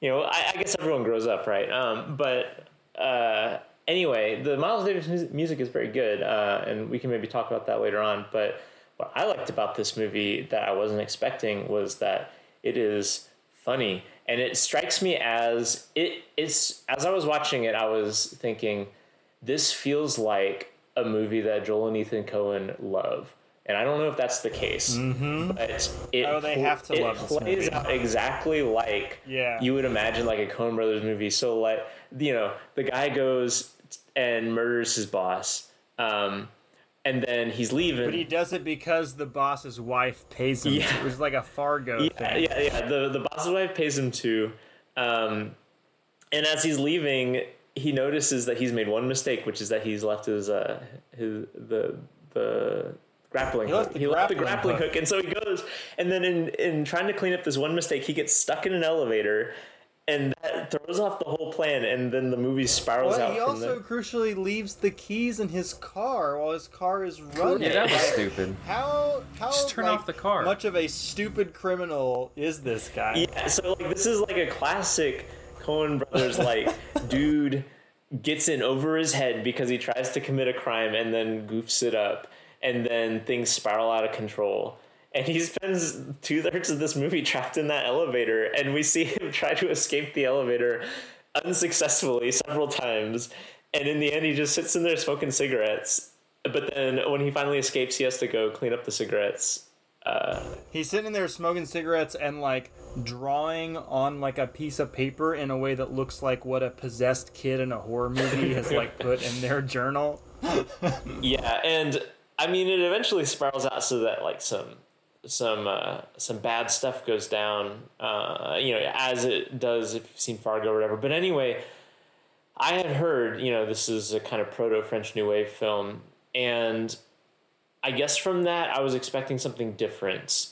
you know, I, I guess everyone grows up, right? Um, but. Uh, Anyway, the Miles Davis music is very good, uh, and we can maybe talk about that later on. But what I liked about this movie that I wasn't expecting was that it is funny, and it strikes me as it it's as I was watching it, I was thinking, this feels like a movie that Joel and Ethan Coen love, and I don't know if that's the case, mm-hmm. but it oh, they have to it love plays this movie. Out exactly like yeah. you would imagine like a Coen Brothers movie. So like you know, the guy goes and murders his boss, um, and then he's leaving. But he does it because the boss's wife pays him. Yeah. It was like a Fargo yeah, thing. Yeah, yeah. The the boss's wife pays him too. Um, and as he's leaving, he notices that he's made one mistake, which is that he's left his uh his the the grappling he hook. Left the he grappling left the grappling hook. hook, and so he goes. And then in in trying to clean up this one mistake, he gets stuck in an elevator. And that throws off the whole plan, and then the movie spirals well, out. He from also the... crucially leaves the keys in his car while his car is running. Yeah, that was stupid. How how Just turn like, off the car. Much of a stupid criminal is this guy? Yeah, so like this is like a classic Coen Brothers like dude gets in over his head because he tries to commit a crime and then goofs it up, and then things spiral out of control. And he spends two-thirds of this movie trapped in that elevator, and we see him try to escape the elevator unsuccessfully several times. And in the end, he just sits in there smoking cigarettes. But then when he finally escapes, he has to go clean up the cigarettes. Uh, He's sitting there smoking cigarettes and, like, drawing on, like, a piece of paper in a way that looks like what a possessed kid in a horror movie has, like, put in their journal. Yeah, and, I mean, it eventually spirals out so that, like, some... some uh, some bad stuff goes down, uh, you know, as it does if you've seen Fargo or whatever. But anyway, I had heard, you know, this is a kind of proto-French New Wave film. And I guess from that, I was expecting something different.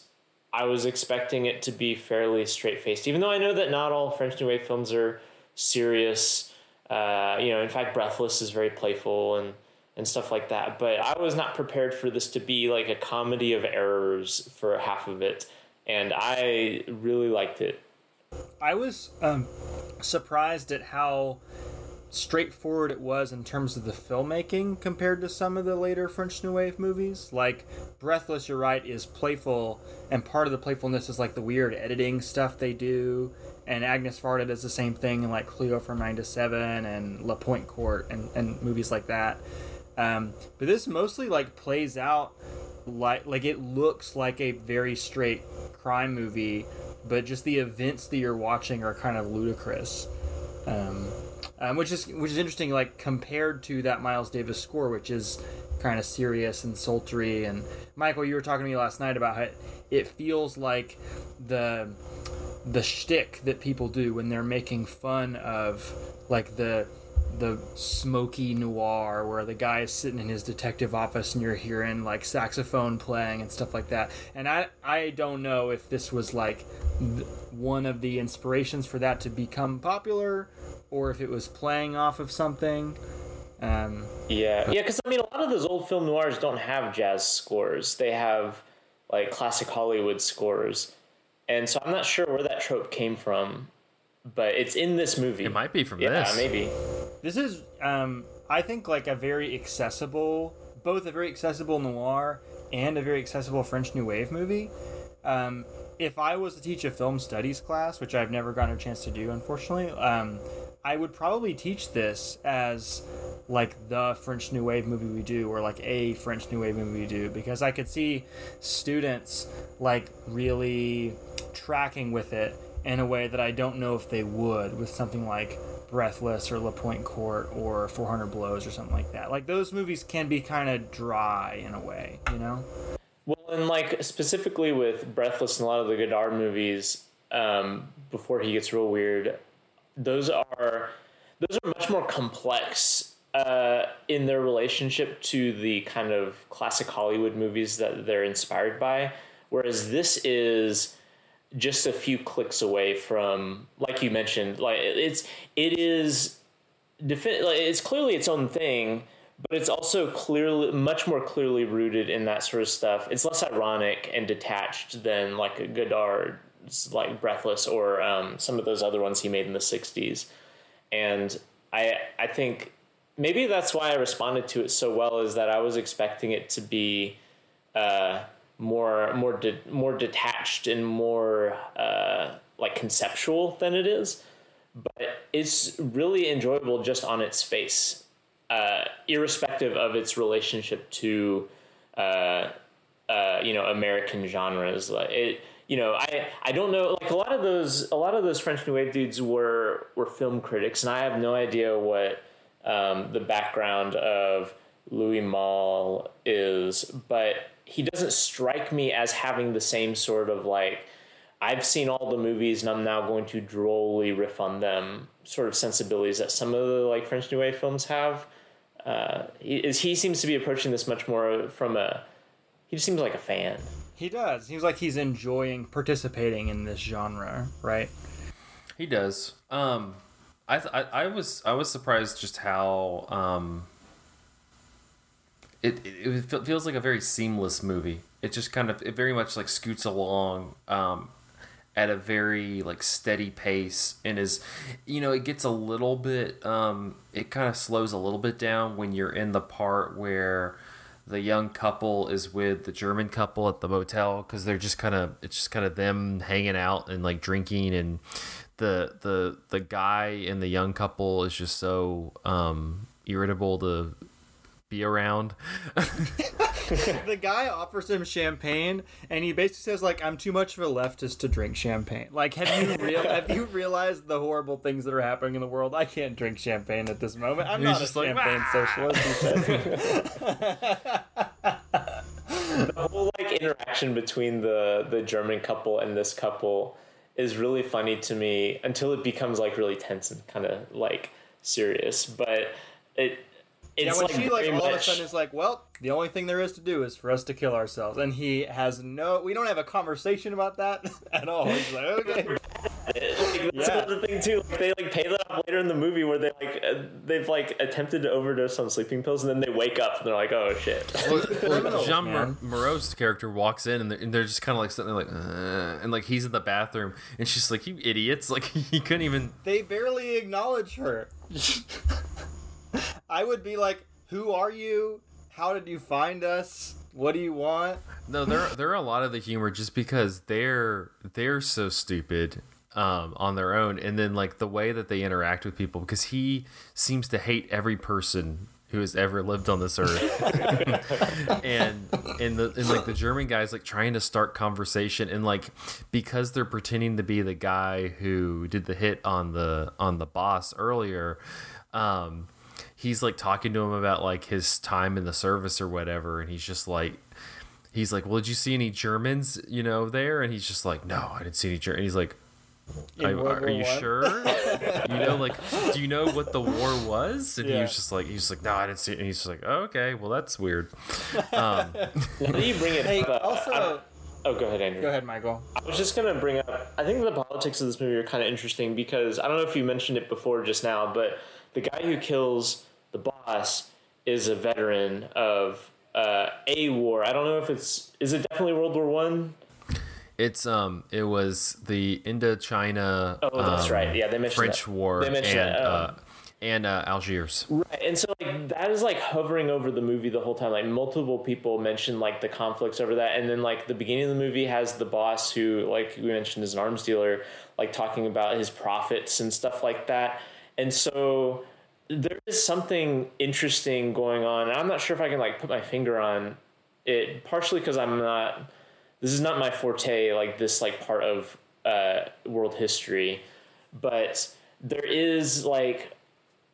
I was expecting it to be fairly straight-faced, even though I know that not all French New Wave films are serious. Uh, you know, in fact, Breathless is very playful and and stuff like that, but I was not prepared for this to be like a comedy of errors for half of it, and I really liked it. I was um, surprised at how straightforward it was in terms of the filmmaking compared to some of the later French New Wave movies. Like, Breathless, you're right, is playful, and part of the playfulness is like the weird editing stuff they do, and Agnes Varda does the same thing in like Cleo from nine to seven and La Pointe Court and, and movies like that. Um, but this mostly like plays out like like it looks like a very straight crime movie, but just the events that you're watching are kind of ludicrous, um, um, which is which is interesting. Like compared to that Miles Davis score, which is kind of serious and sultry. And Michael, you were talking to me last night about how it, it feels like the the shtick that people do when they're making fun of like the. the smoky noir where the guy is sitting in his detective office and you're hearing like saxophone playing and stuff like that. And I I don't know if this was like th- one of the inspirations for that to become popular or if it was playing off of something. Um, yeah, but- yeah, because I mean a lot of those old film noirs don't have jazz scores. They have like classic Hollywood scores. And so I'm not sure where that trope came from, but it's in this movie. It might be from yeah, this. Yeah, maybe. This is, um, I think, like a very accessible, both a very accessible noir and a very accessible French New Wave movie. Um, if I was to teach a film studies class, which I've never gotten a chance to do, unfortunately, um, I would probably teach this as like the French New Wave movie we do, or like a French New Wave movie we do, because I could see students like really tracking with it in a way that I don't know if they would with something like Breathless or La Pointe Court or four hundred blows or something like that. Like those movies can be kind of dry in a way, you know? Well, and like specifically with Breathless and a lot of the Godard movies, um, before he gets real weird, those are those are much more complex uh, in their relationship to the kind of classic Hollywood movies that they're inspired by. Whereas this is just a few clicks away from, like you mentioned, like it's it is defi- like it's clearly its own thing, but it's also clearly much more clearly rooted in that sort of stuff. It's less ironic and detached than like a Godard's like Breathless or um, some of those other ones he made in the sixties. And I I think maybe that's why I responded to it so well, is that I was expecting it to be uh more more de- more detached and more uh like conceptual than it is, but it's really enjoyable just on its face, uh irrespective of its relationship to uh uh you know American genres. Like it you know I I don't know, like a lot of those a lot of those French New Wave dudes were were film critics, and I have no idea what um the background of Louis Malle is, but he doesn't strike me as having the same sort of like, I've seen all the movies and I'm now going to drolly riff on them sort of sensibilities that some of the like French New Wave films have. Uh, he, he seems to be approaching this much more from a, he just seems like a fan. He does. Seems like he's enjoying participating in this genre, right? He does. Um, I, th- I, I was, I was surprised just how, um, It, it it feels like a very seamless movie. It just kind of, it very much like scoots along um, at a very like steady pace, and is, you know, it gets a little bit, um, it kind of slows a little bit down when you're in the part where the young couple is with the German couple at the motel, because they're just kind of, it's just kind of them hanging out and like drinking, and the the the guy and the young couple is just so um, irritable to be around. The guy offers him champagne, and he basically says like, I'm too much of a leftist to drink champagne. Like, have you real have you realized the horrible things that are happening in the world? I can't drink champagne at this moment. I'm not just a like, champagne socialist. The whole like interaction between the the German couple and this couple is really funny to me, until it becomes like really tense and kind of like serious. But it It's yeah, when like she like all much. of a sudden is like, well, the only thing there is to do is for us to kill ourselves, and he has no. We don't have a conversation about that at all. He's like, okay. Like, that's yeah. another thing too. Like, they like pay that off later in the movie, where they like uh, they've like attempted to overdose on sleeping pills, and then they wake up and they're like, oh shit. Well, well, Jean Moreau's character walks in, and they're, and they're just kind of like sitting there like, uh, and like he's in the bathroom, and she's like, you idiots! Like he couldn't even. They barely acknowledge her. I would be like, who are you? How did you find us? What do you want? No, there there are a lot of the humor just because they're they're so stupid um, on their own, and then like the way that they interact with people, because he seems to hate every person who has ever lived on this earth. and and the and like the German guy's like trying to start conversation, and like because they're pretending to be the guy who did the hit on the on the boss earlier, um he's like talking to him about like his time in the service or whatever, and he's just like, he's like, well, did you see any Germans, you know, there? And he's just like, no, I didn't see any Germans. And he's like, I, are, are you One? Sure? You know, like, do you know what the war was? And yeah. he was just like, he's like, no, I didn't see it. And he's just like, oh, okay, well, that's weird. Um, now that you bring it hey, up, also, I, oh, go ahead, Andrew. Go ahead, Michael. I was just gonna bring up, I think the politics of this movie are kind of interesting, because I don't know if you mentioned it before just now, but the guy who kills the boss is a veteran of uh, a war. I don't know if it's is it definitely World War One. It's um, it was the Indochina. Oh, that's um, right. Yeah, they mentioned French that. War they mentioned and that. Oh. uh, and uh, Algiers. Right, and so like that is like hovering over the movie the whole time. Like multiple people mention like the conflicts over that, and then like the beginning of the movie has the boss who, like we mentioned, is an arms dealer, like talking about his profits and stuff like that. And so there is something interesting going on. I'm not sure if I can like put my finger on it, partially because I'm not, this is not my forte, like this like part of uh, world history, but there is like,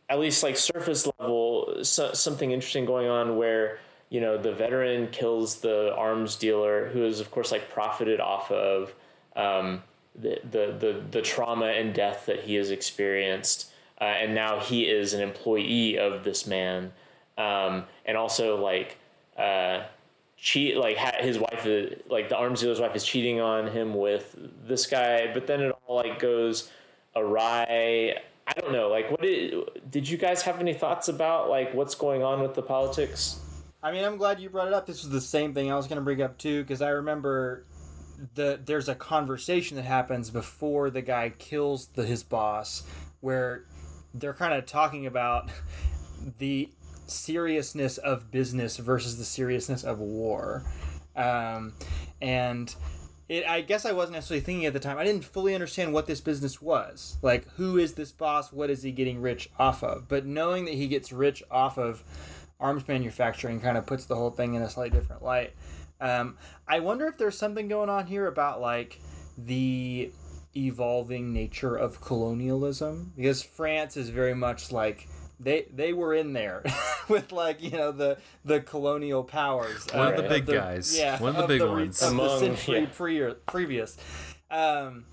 at least like surface level, so, something interesting going on where, you know, the veteran kills the arms dealer who is of course like profited off of um, the, the, the, the trauma and death that he has experienced. Uh, and now he is an employee of this man. Um, and also like, uh, cheat, like ha- his wife, is, like the arms dealer's wife is cheating on him with this guy, but then it all like goes awry. I don't know. Like, what did, did you guys have any thoughts about like what's going on with the politics? I mean, I'm glad you brought it up. This was the same thing I was going to bring up too, because I remember the, there's a conversation that happens before the guy kills the, his boss where they're kind of talking about the seriousness of business versus the seriousness of war. Um, and it, I guess I wasn't necessarily thinking at the time. I didn't fully understand what this business was. Like, who is this boss? What is he getting rich off of? But knowing that he gets rich off of arms manufacturing kind of puts the whole thing in a slightly different light. Um, I wonder if there's something going on here about, like, the evolving nature of colonialism, because France is very much like they they were in there with like, you know, the the colonial powers, one uh, of the big of the, guys yeah one of the big of the, ones of among the century yeah. pre- previous um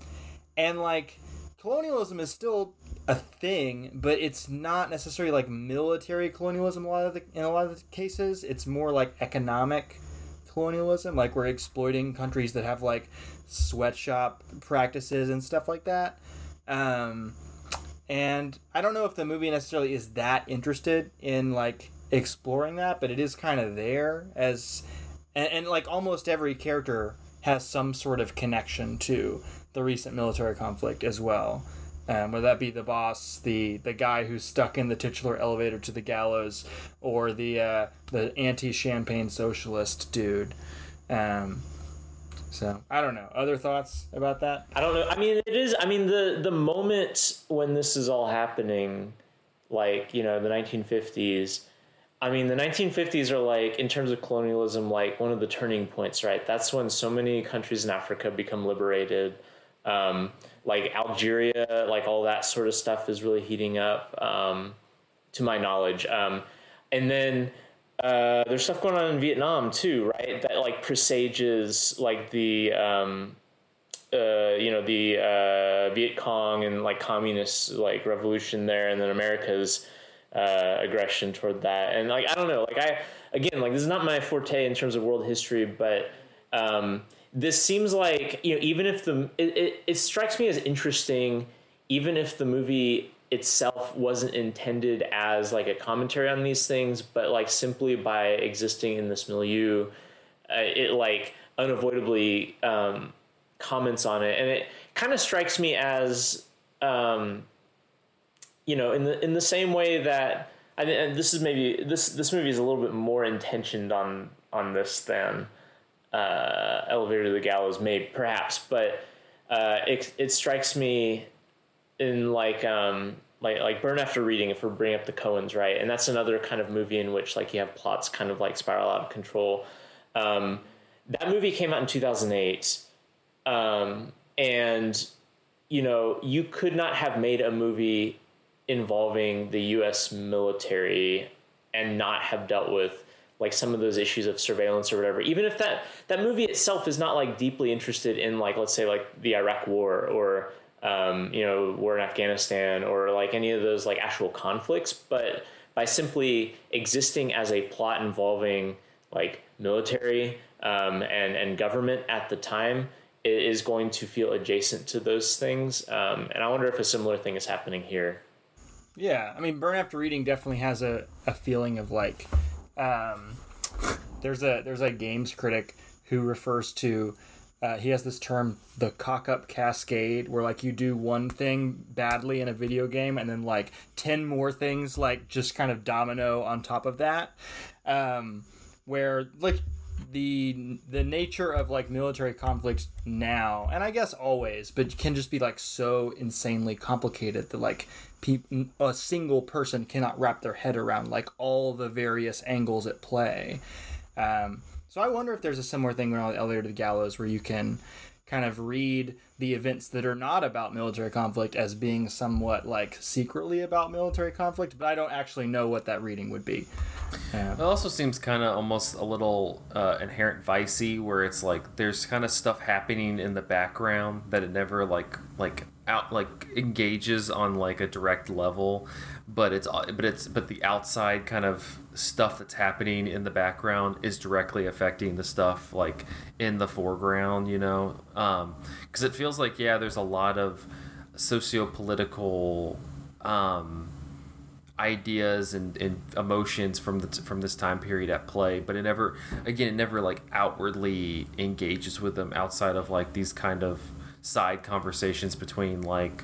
and like colonialism is still a thing, but it's not necessarily like military colonialism a lot of the, in a lot of the cases. It's more like economic colonialism, like we're exploiting countries that have like sweatshop practices and stuff like that. Um, and I don't know if the movie necessarily is that interested in like exploring that, but it is kind of there as, and, and like almost every character has some sort of connection to the recent military conflict as well. Um, whether that be the boss, the the guy who's stuck in the titular elevator to the gallows, or the uh, the anti-champagne socialist dude. Um, so I don't know. Other thoughts about that? I don't know. I mean, it is. I mean, the the moment when this is all happening, like, you know, the nineteen fifties. I mean, the nineteen fifties are like, in terms of colonialism, like one of the turning points, right? That's when so many countries in Africa become liberated. Um, like Algeria, like all that sort of stuff is really heating up, um, to my knowledge. Um, and then, uh, there's stuff going on in Vietnam too, right? That like presages like the, um, uh, you know, the, uh, Viet Cong and like communist like revolution there. And then America's, uh, aggression toward that. And like, I don't know, like I, again, like this is not my forte in terms of world history, but, um, this seems like, you know, even if the, it, it, it strikes me as interesting, even if the movie itself wasn't intended as like a commentary on these things, but like simply by existing in this milieu, uh, it like unavoidably um, comments on it. And it kind of strikes me as, um, you know, in the in the same way that, I and this is maybe, this this movie is a little bit more intentioned on on this than uh, Elevator to the Gallows may perhaps, but, uh, it, it strikes me in like, um, like, like Burn After Reading, if we're bringing up the Coens, right. And that's another kind of movie in which like you have plots kind of like spiral out of control. Um, that movie came out in two thousand eight. Um, and you know, you could not have made a movie involving the U S military and not have dealt with like some of those issues of surveillance or whatever, even if that, that movie itself is not like deeply interested in like, let's say like the Iraq war or, um, you know, war in Afghanistan or like any of those like actual conflicts, but by simply existing as a plot involving like military, um, and, and government at the time, it is going to feel adjacent to those things. Um, and I wonder if a similar thing is happening here. Yeah. I mean, Burn After Reading definitely has a, a feeling of like, Um, there's a there's a games critic who refers to uh, he has this term, the cock up cascade, where like you do one thing badly in a video game and then like ten more things like just kind of domino on top of that, um, where like the the nature of like military conflict now, and I guess always, but can just be like so insanely complicated that like pe- a single person cannot wrap their head around like all the various angles at play. Um, so I wonder if there's a similar thing around Elevator to the Gallows where you can kind of read the events that are not about military conflict as being somewhat like secretly about military conflict, but I don't actually know what that reading would be. Yeah. It also seems kind of almost a little uh, Inherent Vice-y, where it's like there's kind of stuff happening in the background that it never like like out like engages on like a direct level, but it's but it's but the outside kind of stuff that's happening in the background is directly affecting the stuff like in the foreground, you know, because um, it feels like yeah, there's a lot of socio-political um, ideas and, and emotions from the, from this time period at play, but it never again it never like outwardly engages with them outside of like these kind of side conversations between like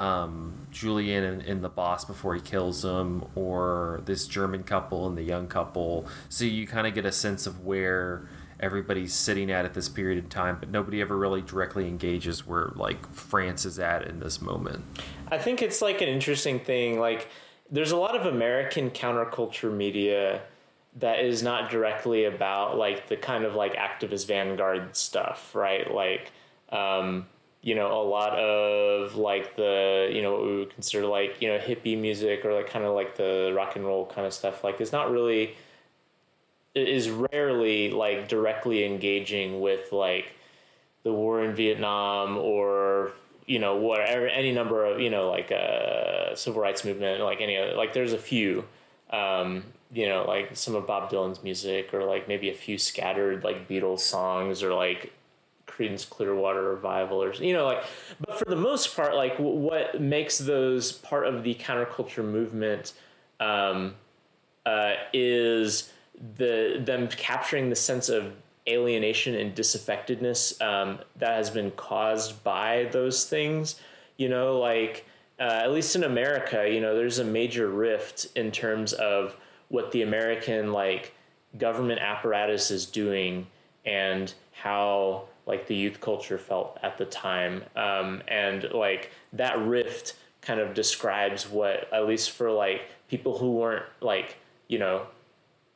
um, Julian and, and the boss before he kills him, or this German couple and the young couple. So you kind of get a sense of where everybody's sitting at at this period of time, but nobody ever really directly engages where like France is at in this moment. I think it's like an interesting thing. Like there's a lot of American counterculture media that is not directly about like the kind of like activist vanguard stuff, right? Like, um, you know, a lot of like the, you know, what we would consider like, you know, hippie music or like kind of like the rock and roll kind of stuff. Like it's not really, it is rarely like directly engaging with like the war in Vietnam or, you know, whatever, any number of, you know, like a uh, civil rights movement, like any other, like there's a few, um, you know, like some of Bob Dylan's music or like maybe a few scattered like Beatles songs or like Creedence Clearwater Revival or, you know, like, but for the most part, like w- what makes those part of the counterculture movement um, uh, is the them capturing the sense of alienation and disaffectedness um, that has been caused by those things, you know, like uh, at least in America, you know, there's a major rift in terms of what the American like government apparatus is doing and how like the youth culture felt at the time. Um, and like that rift kind of describes what, at least for like people who weren't like, you know,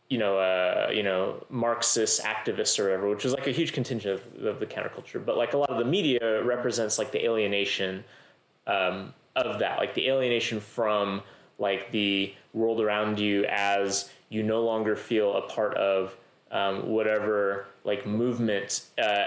you know, uh, you know, Marxist activists or whatever, which was like a huge contingent of, of the counterculture. But like a lot of the media represents like the alienation um, of that, like the alienation from like the world around you as you no longer feel a part of um, whatever like movement uh,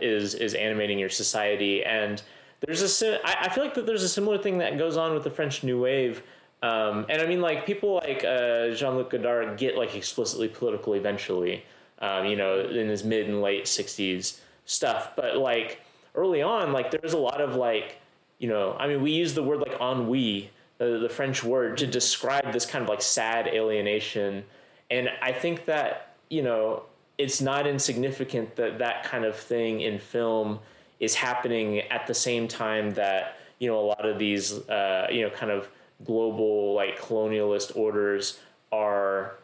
is is animating your society. And there's a, I feel like that there's a similar thing that goes on with the French New Wave. Um, and I mean, like, people like uh, Jean-Luc Godard get, like, explicitly political eventually, um, you know, in his mid and late sixties stuff. But, like, early on, like, there's a lot of, like, you know, I mean, we use the word, like, ennui, the, the French word, to describe this kind of, like, sad alienation. And I think that, you know, it's not insignificant that that kind of thing in film is happening at the same time that, you know, a lot of these, uh, you know, kind of global like colonialist orders are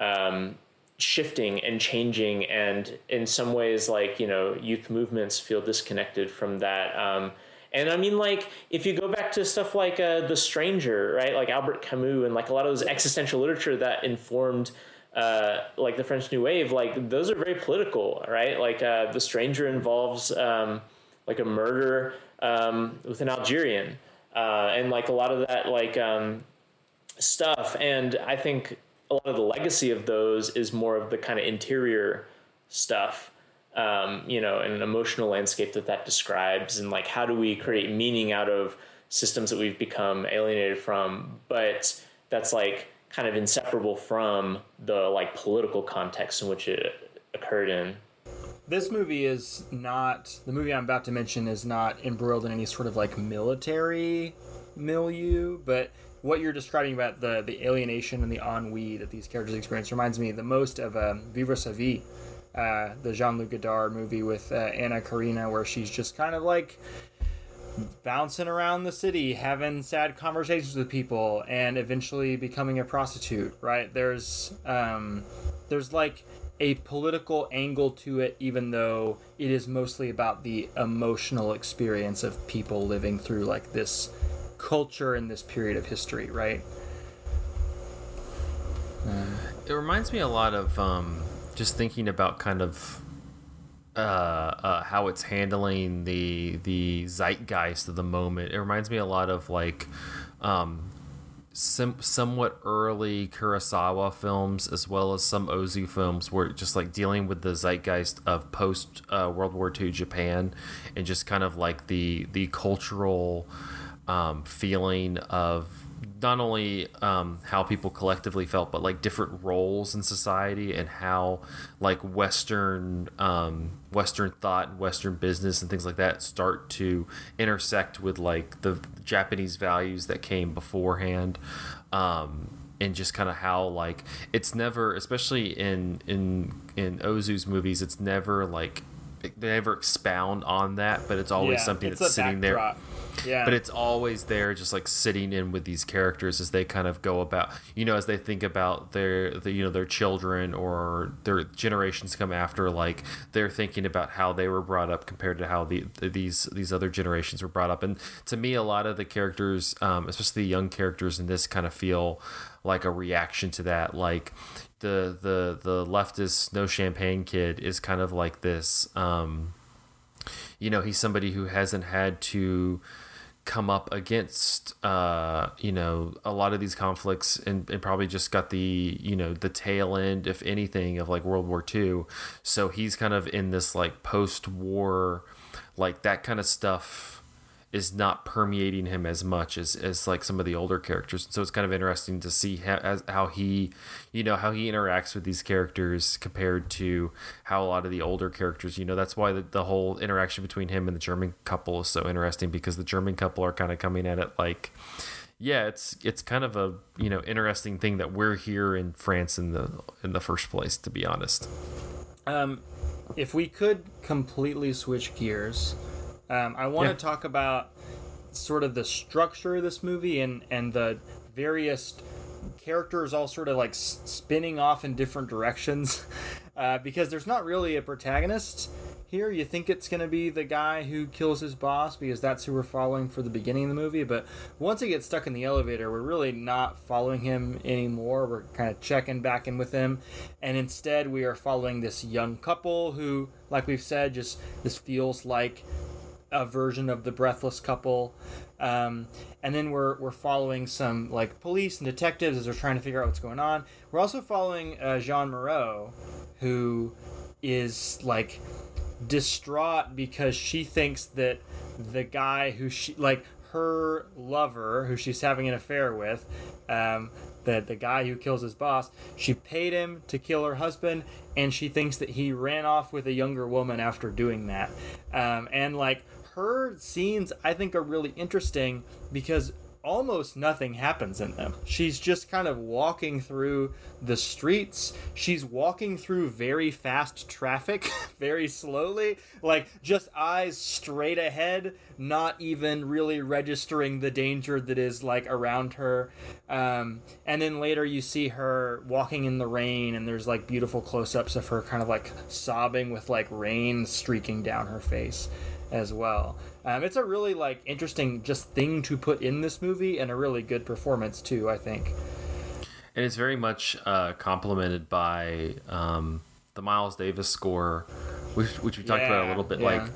um, shifting and changing, and in some ways like, you know, youth movements feel disconnected from that. Um, and I mean, like if you go back to stuff like uh, The Stranger, right, like Albert Camus and like a lot of those existential literature that informed uh, like the French New Wave, like those are very political, right? Like uh, The Stranger involves um, like a murder um, with an Algerian. Uh, and like a lot of that like um, stuff. And I think a lot of the legacy of those is more of the kind of interior stuff, um, you know, and an emotional landscape that that describes. And like, how do we create meaning out of systems that we've become alienated from? But that's like kind of inseparable from the like political context in which it occurred in. This movie is not, the movie I'm about to mention is not embroiled in any sort of like military milieu, but what you're describing about the, the alienation and the ennui that these characters experience reminds me the most of um, Vivre sa vie, uh, the Jean-Luc Godard movie with uh, Anna Karina, where she's just kind of like bouncing around the city, having sad conversations with people, and eventually becoming a prostitute, right? There's, um, there's like a political angle to it, even though it is mostly about the emotional experience of people living through like this culture in this period of history, right? It reminds me a lot of um, just thinking about kind of uh, uh, how it's handling the the zeitgeist of the moment. It reminds me a lot of like um, some somewhat early Kurosawa films, as well as some Ozu films, where just like dealing with the zeitgeist of post uh, World War Two Japan, and just kind of like the the cultural um, feeling of not only um, how people collectively felt, but like different roles in society and how like Western um, Western thought and Western business and things like that start to intersect with like the Japanese values that came beforehand, um, and just kind of how like it's never, especially in in in Ozu's movies, it's never like they never expound on that, but it's always yeah, something it's that's sitting backdrop. there. Yeah. But it's always there, just like sitting in with these characters as they kind of go about, you know, as they think about their, the, you know, their children or their generations come after. Like they're thinking about how they were brought up compared to how the, the these these other generations were brought up. And to me, a lot of the characters, um, especially the young characters in this, kind of feel like a reaction to that. Like the the the leftist no champagne kid is kind of like this. Um, you know, he's somebody who hasn't had to come up against uh you know a lot of these conflicts, and, and probably just got the you know the tail end, if anything, of like World War Two. So he's kind of in this like post-war, like that kind of stuff is not permeating him as much as, as like some of the older characters. So it's kind of interesting to see how, as, how he you know how he interacts with these characters compared to how a lot of the older characters, you know that's why the, the whole interaction between him and the German couple is so interesting, because the German couple are kind of coming at it like, yeah, it's it's kind of a you know interesting thing that we're here in France in the in the first place, to be honest. Um, if we could completely switch gears, Um, I want yeah. to talk about sort of the structure of this movie and, and the various characters all sort of like spinning off in different directions, uh, because there's not really a protagonist here. You think it's going to be the guy who kills his boss, because that's who we're following for the beginning of the movie. But once he gets stuck in the elevator, we're really not following him anymore. We're kind of checking back in with him. And instead, we are following this young couple who, like we've said, just this feels like a version of the Breathless couple, um, and then we're we're following some like police and detectives as they're trying to figure out what's going on. We're also following uh, Jean Moreau, who is like distraught because she thinks that the guy who she like her lover, who she's having an affair with, um, the the guy who kills his boss, she paid him to kill her husband, and she thinks that he ran off with a younger woman after doing that, um, and like. Her scenes, I think, are really interesting because almost nothing happens in them. She's just kind of walking through the streets. She's walking through very fast traffic, very slowly, like just eyes straight ahead, not even really registering the danger that is like around her. Um, and then later you see her walking in the rain, and there's like beautiful close-ups of her kind of like sobbing with like rain streaking down her face as well. Um, it's a really like interesting just thing to put in this movie, and a really good performance too, I think. And it's very much uh, complemented by um, the Miles Davis score, which, which we talked yeah, about a little bit. Yeah. Like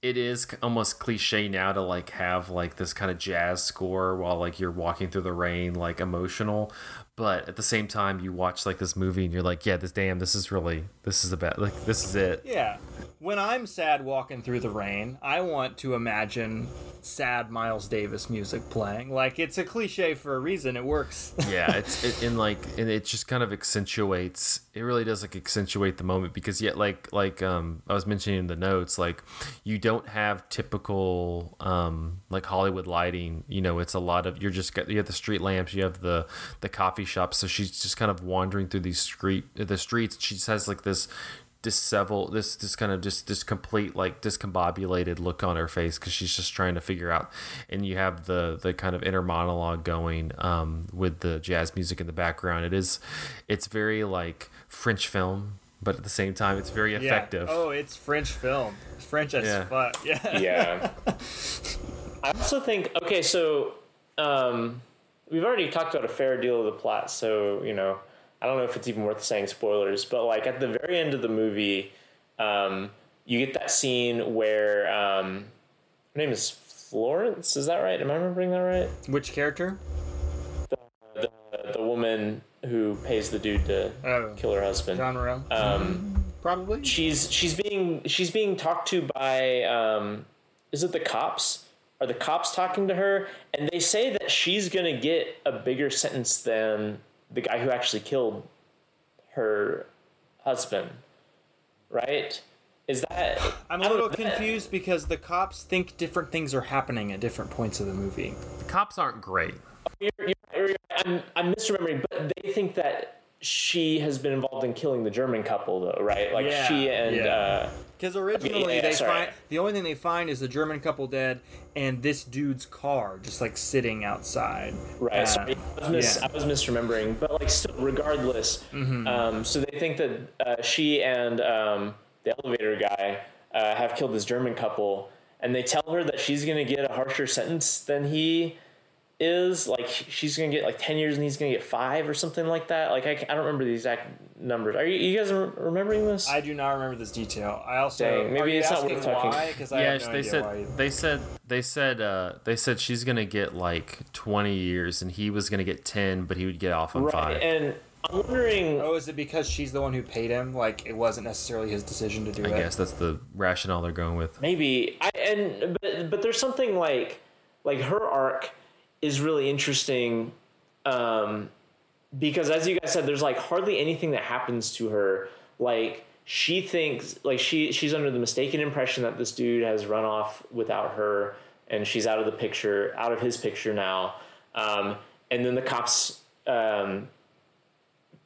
it is almost cliche now to like have like this kind of jazz score while like you're walking through the rain, like emotional. But at the same time, you watch like this movie and you're like, yeah, this damn, this is really, this is about like, this is it. Yeah. When I'm sad walking through the rain, I want to imagine sad Miles Davis music playing. Like it's a cliche for a reason. It works. Yeah. It's it, and like, and it just kind of accentuates, it really does like accentuate the moment, because yet like, like um, I was mentioning in the notes, like you don't have typical um, like Hollywood lighting, you know, it's a lot of, you're just, you have the street lamps, you have the, the coffee shop, so she's just kind of wandering through these street the streets. She just has like this disheveled, this this kind of just this complete like discombobulated look on her face, because she's just trying to figure out. And you have the the kind of inner monologue going um with the jazz music in the background. It is it's very like French film but at the same time, it's very effective. Yeah. Oh, it's French film. It's French as yeah. fuck. Yeah. Yeah. I also think, okay, so um, we've already talked about a fair deal of the plot, so, you know, I don't know if it's even worth saying spoilers, but, like, at the very end of the movie, um, you get that scene where, um, her name is Florence, is that right? Am I remembering that right? Which character? The, the, the woman who pays the dude to oh, kill her husband. Jean Moreau. Um, Probably. She's she's being she's being talked to by, um, is it the cops? Are the cops talking to her? And they say that she's going to get a bigger sentence than the guy who actually killed her husband, right? Is that... I'm a little confused that, because the cops think different things are happening at different points of the movie. The cops aren't great. You're, you're, you're, I'm, I'm misremembering, but they think that she has been involved in killing the German couple, though, right? Like, yeah, she and... Yeah. Uh, because originally, okay, yeah, they sorry. find the only thing they find is the German couple dead and this dude's car just like sitting outside. Right. Uh, sorry, I, was mis- yeah. I was misremembering, but like still, regardless. Mm-hmm. Um, so they think that uh, she and um, the elevator guy uh, have killed this German couple, and they tell her that she's going to get a harsher sentence than he is. Like she's going to get like ten years and he's going to get five or something like that. Like I, I don't remember the exact numbers. Are you, you guys re- remembering this? I do not remember this detail. I also Dang, maybe it's not worth talking. Why? Because I yeah, have no they idea said why they said they said uh, they said she's gonna get like twenty years and he was gonna get ten, but he would get off on right. five. And I'm wondering, oh, is it because she's the one who paid him? Like it wasn't necessarily his decision to do I it. I guess that's the rationale they're going with. Maybe I and but but there's something like like her arc is really interesting. Um, Because as you guys said, there's like hardly anything that happens to her. Like she thinks like she she's under the mistaken impression that this dude has run off without her and she's out of the picture, out of his picture now. Um, and then the cops, um,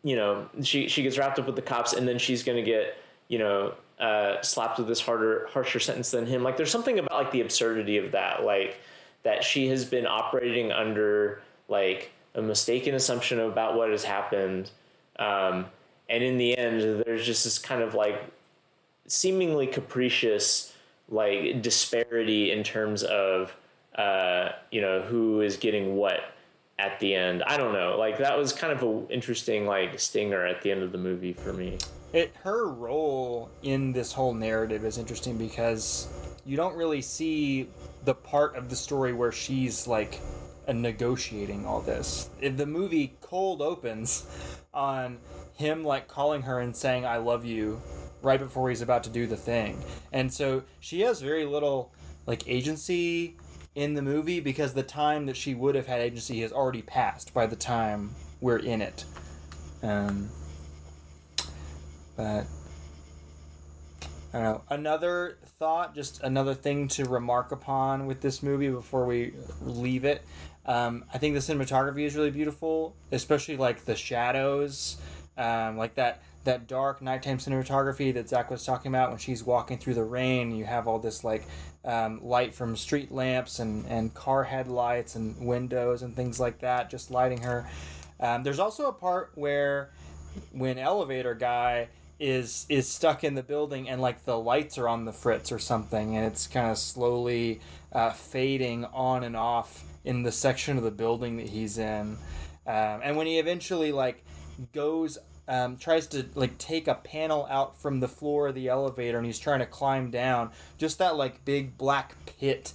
you know, she, she gets wrapped up with the cops and then she's going to get, you know, uh, slapped with this harder, harsher sentence than him. Like there's something about like the absurdity of that, like that she has been operating under like a mistaken assumption about what has happened. Um, and in the end, there's just this kind of like seemingly capricious, like disparity in terms of, uh, you know, who is getting what at the end. I don't know. Like that was kind of an interesting, like stinger at the end of the movie for me. It, her role in this whole narrative is interesting because you don't really see the part of the story where she's like, and negotiating all this. The movie cold opens on him like calling her and saying I love you right before he's about to do the thing, and so she has very little like agency in the movie because the time that she would have had agency has already passed by the time we're in it. Um but I don't know. Another thought, just another thing to remark upon with this movie before we leave it. Um, I think the cinematography is really beautiful, especially like the shadows, um, like that, that dark nighttime cinematography that Zach was talking about when she's walking through the rain. You have all this like um, light from street lamps and, and car headlights and windows and things like that, just lighting her. Um, there's also a part where when Elevator Guy is is stuck in the building and like the lights are on the fritz or something and it's kind of slowly uh, fading on and off in the section of the building that he's in. Um, and when he eventually like goes, um, tries to like take a panel out from the floor of the elevator and he's trying to climb down, just that like big black pit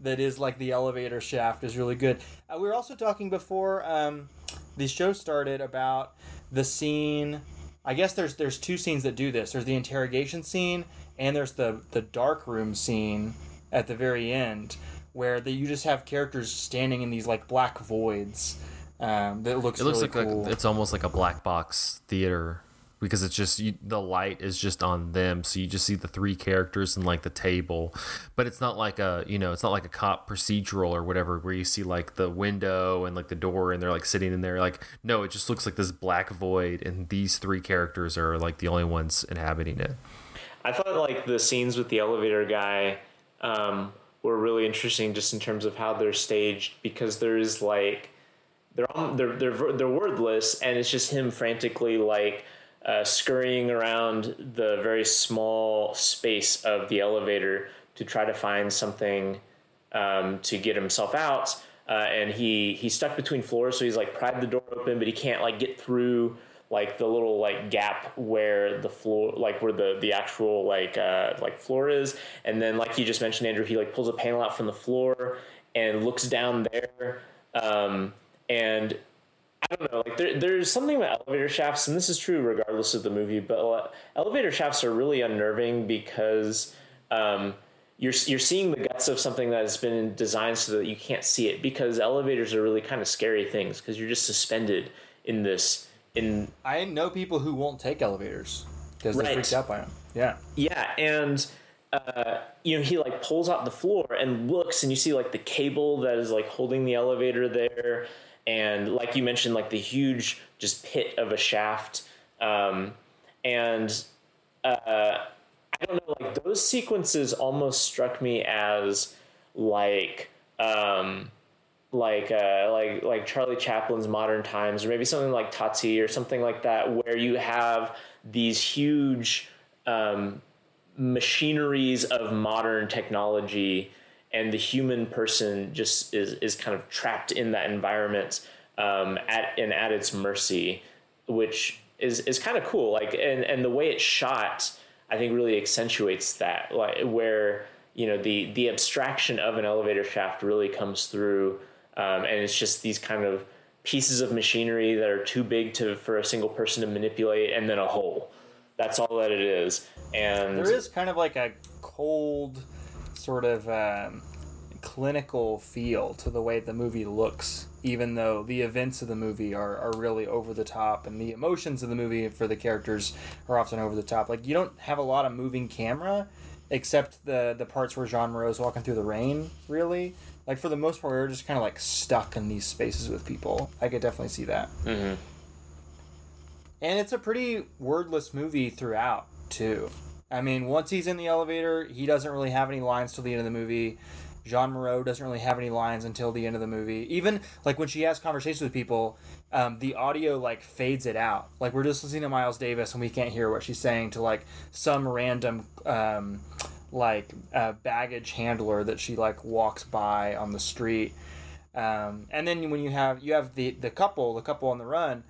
that is like the elevator shaft is really good. Uh, we were also talking before um, the show started about the scene. I guess there's there's two scenes that do this. There's the interrogation scene and there's the, the dark room scene at the very end where the, you just have characters standing in these like black voids. Um, that looks it looks really like cool. A, it's almost like a black box theater because it's just you, the light is just on them, so you just see the three characters and like the table, but it's not like a you know it's not like a cop procedural or whatever where you see like the window and like the door and they're like sitting in there. Like no, it just looks like this black void and these three characters are like the only ones inhabiting it. I thought like the scenes with the elevator guy um were really interesting just in terms of how they're staged because there is like they're they're they're, they're wordless and it's just him frantically like uh, scurrying around the very small space of the elevator to try to find something um, to get himself out. Uh, and he, he's stuck between floors, so he's like pried the door open, but he can't like get through like the little like gap where the floor, like where the, the actual like, uh, like floor is. And then like you just mentioned, Andrew, he like pulls a panel out from the floor and looks down there. Um, and I don't know, like there, there's something about elevator shafts, and this is true regardless of the movie, but elevator shafts are really unnerving because, um, You're you're seeing the guts of something that has been designed so that you can't see it, because elevators are really kind of scary things because you're just suspended in this. In I know people who won't take elevators because right. They're freaked out by them. Yeah, yeah, and uh, you know, he like pulls out the floor and looks, and you see like the cable that is like holding the elevator there, and like you mentioned, like the huge just pit of a shaft, um, and. Uh, I don't know, like those sequences almost struck me as like um like uh like like Charlie Chaplin's Modern Times, or maybe something like Tati or something like that, where you have these huge um machineries of modern technology and the human person just is is kind of trapped in that environment um at and at its mercy, which is is kind of cool. Like and and the way it's shot, I think, really accentuates that, like where, you know, the, the abstraction of an elevator shaft really comes through. Um, and it's just these kind of pieces of machinery that are too big to, for a single person to manipulate. And then a hole, that's all that it is. And there is kind of like a cold sort of, um, clinical feel to the way the movie looks, even though the events of the movie are, are really over the top, and the emotions of the movie for the characters are often over the top. Like, you don't have a lot of moving camera, except the the parts where Jean Moreau's walking through the rain, really. Like, for the most part, we're just kind of, like, stuck in these spaces with people. I could definitely see that. Mm-hmm. And it's a pretty wordless movie throughout, too. I mean, once he's in the elevator, he doesn't really have any lines till the end of the movie. Jean Moreau doesn't really have any lines until the end of the movie. Even, like, when she has conversations with people, um, the audio, like, fades it out. Like, we're just listening to Miles Davis, and we can't hear what she's saying to, like, some random, um, like, uh, baggage handler that she, like, walks by on the street. Um, and then when you have you have the, the couple, the couple on the run,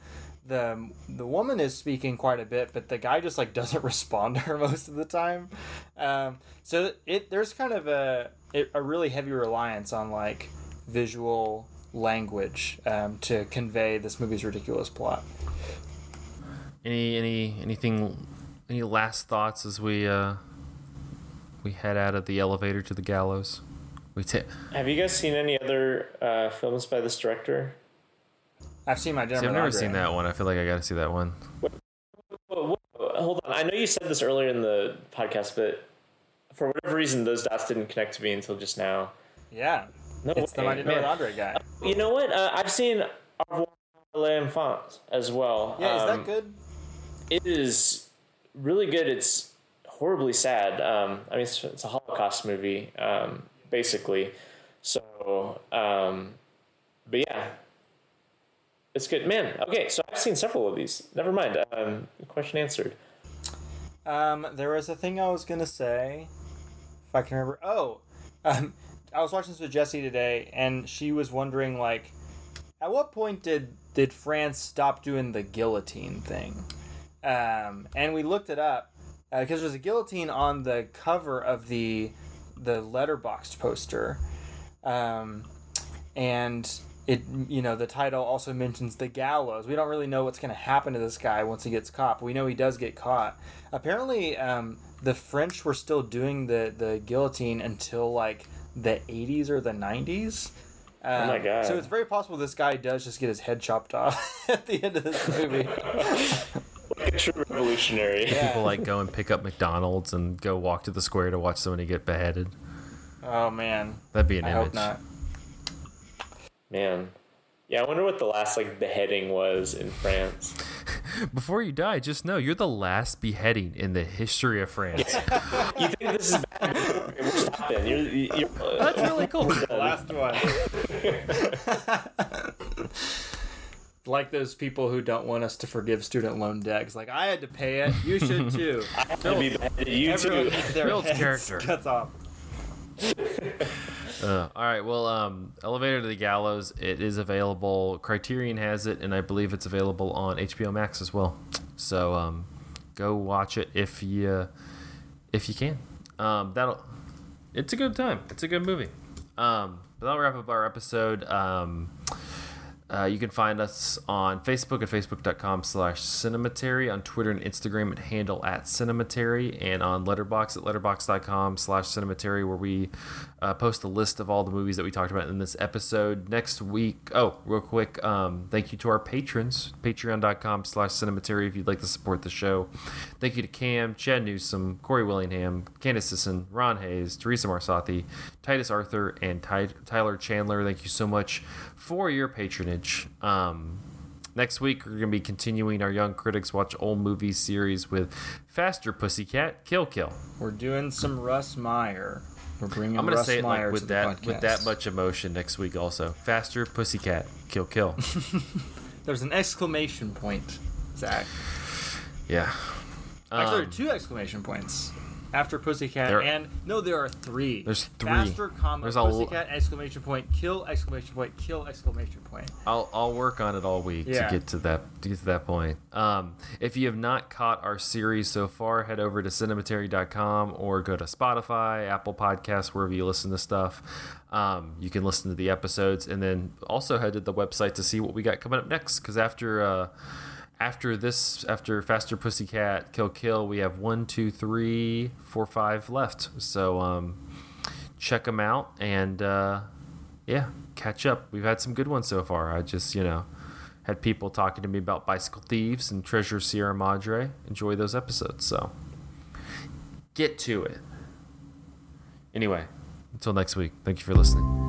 the the woman is speaking quite a bit, but the guy just, like, doesn't respond to her most of the time. Um, so it there's kind of a... a really heavy reliance on like visual language um, to convey this movie's ridiculous plot. Any any anything any last thoughts as we uh, we head out of the elevator to the gallows? We t- Have you guys seen any other uh, films by this director? I've seen my. See, I've never Andre. seen that one. I feel like I got to see that one. Wait, whoa, whoa, hold on. I know you said this earlier in the podcast, but. For whatever reason, those dots didn't connect to me until just now. Yeah. No, it's the Mighty North Andre guy. Uh, you know what? Uh, I've seen Au revoir les enfants as well. Yeah, um, is that good? It is really good. It's horribly sad. Um, I mean, it's, it's a Holocaust movie, um, basically. So, um, but yeah. It's good. Man, okay, so I've seen several of these. Never mind. Um, question answered. Um, there was a thing I was going to say. I can remember. Oh, um, I was watching this with Jessie today, and she was wondering, like, at what point did did France stop doing the guillotine thing? Um, and we looked it up because uh, there's a guillotine on the cover of the the Letterboxd poster, um, and it you know the title also mentions the gallows. We don't really know what's going to happen to this guy once he gets caught. But we know he does get caught. Apparently, um, the French were still doing the, the guillotine until, like, the eighties or the nineties. Um, oh, my God. So it's very possible this guy does just get his head chopped off at the end of this movie. Like a true revolutionary. Yeah. People, like, go and pick up McDonald's and go walk to the square to watch somebody get beheaded. Oh, man. That'd be an I image. I hope not. Man. Yeah, I wonder what the last, like, beheading was in France. Before you die, just know you're the last beheading in the history of France. Yeah. You think this is bad? We're stopping. You're, you're, that's really cool. Last one. like those people who don't want us to forgive student loan debt. It's like, I had to pay it. You should too. I Build, be bad at you too. Builds character. Cuts off. uh, all right. Well, um, Elevator to the Gallows. It is available. Criterion has it, and I believe it's available on H B O Max as well. So um, go watch it if you uh, if you can. Um, that'll. It's a good time. It's a good movie. Um, but that'll wrap up our episode. Um, uh, you can find us on Facebook at facebook dot com slash Cinematary, on Twitter and Instagram at handle at Cinematary, and on Letterboxd at letterboxd dot com slash Cinematary, where we uh, post a list of all the movies that we talked about in this episode. Next week, oh, real quick, um, thank you to our patrons, patreon dot com slash Cinematary, if you'd like to support the show. Thank you to Cam, Chad Newsom, Corey Willingham, Candace Sisson, Ron Hayes, Teresa Marsati, Titus Arthur, and Ty- Tyler Chandler. Thank you so much for your patronage. Um, next week, we're going to be continuing our Young Critics Watch Old Movies series with Faster Pussycat, Kill Kill. We're doing some Russ Meyer. We're bringing I'm gonna Russ say it Meyer like, with to that, the podcast. With that much emotion next week also. Faster Pussycat, Kill Kill. There's an exclamation point, Zach. Yeah. Actually, um, there are two exclamation points. After Pussycat there, and no, there are three. There's three. Faster, comma, there's Pussycat, l- exclamation point, kill, exclamation point, kill, exclamation point. I'll I'll work on it all week yeah. to get to that to get to that point. Um, if you have not caught our series so far, head over to cinematary dot com or go to Spotify, Apple Podcasts, wherever you listen to stuff. Um, you can listen to the episodes, and then also head to the website to see what we got coming up next. Because after. Uh, After this, after Faster Pussycat, Kill Kill, we have one, two, three, four, five left. So um, check them out and, uh, yeah, catch up. We've had some good ones so far. I just, you know, had people talking to me about Bicycle Thieves and Treasure Sierra Madre. Enjoy those episodes. So get to it. Anyway, until next week, thank you for listening.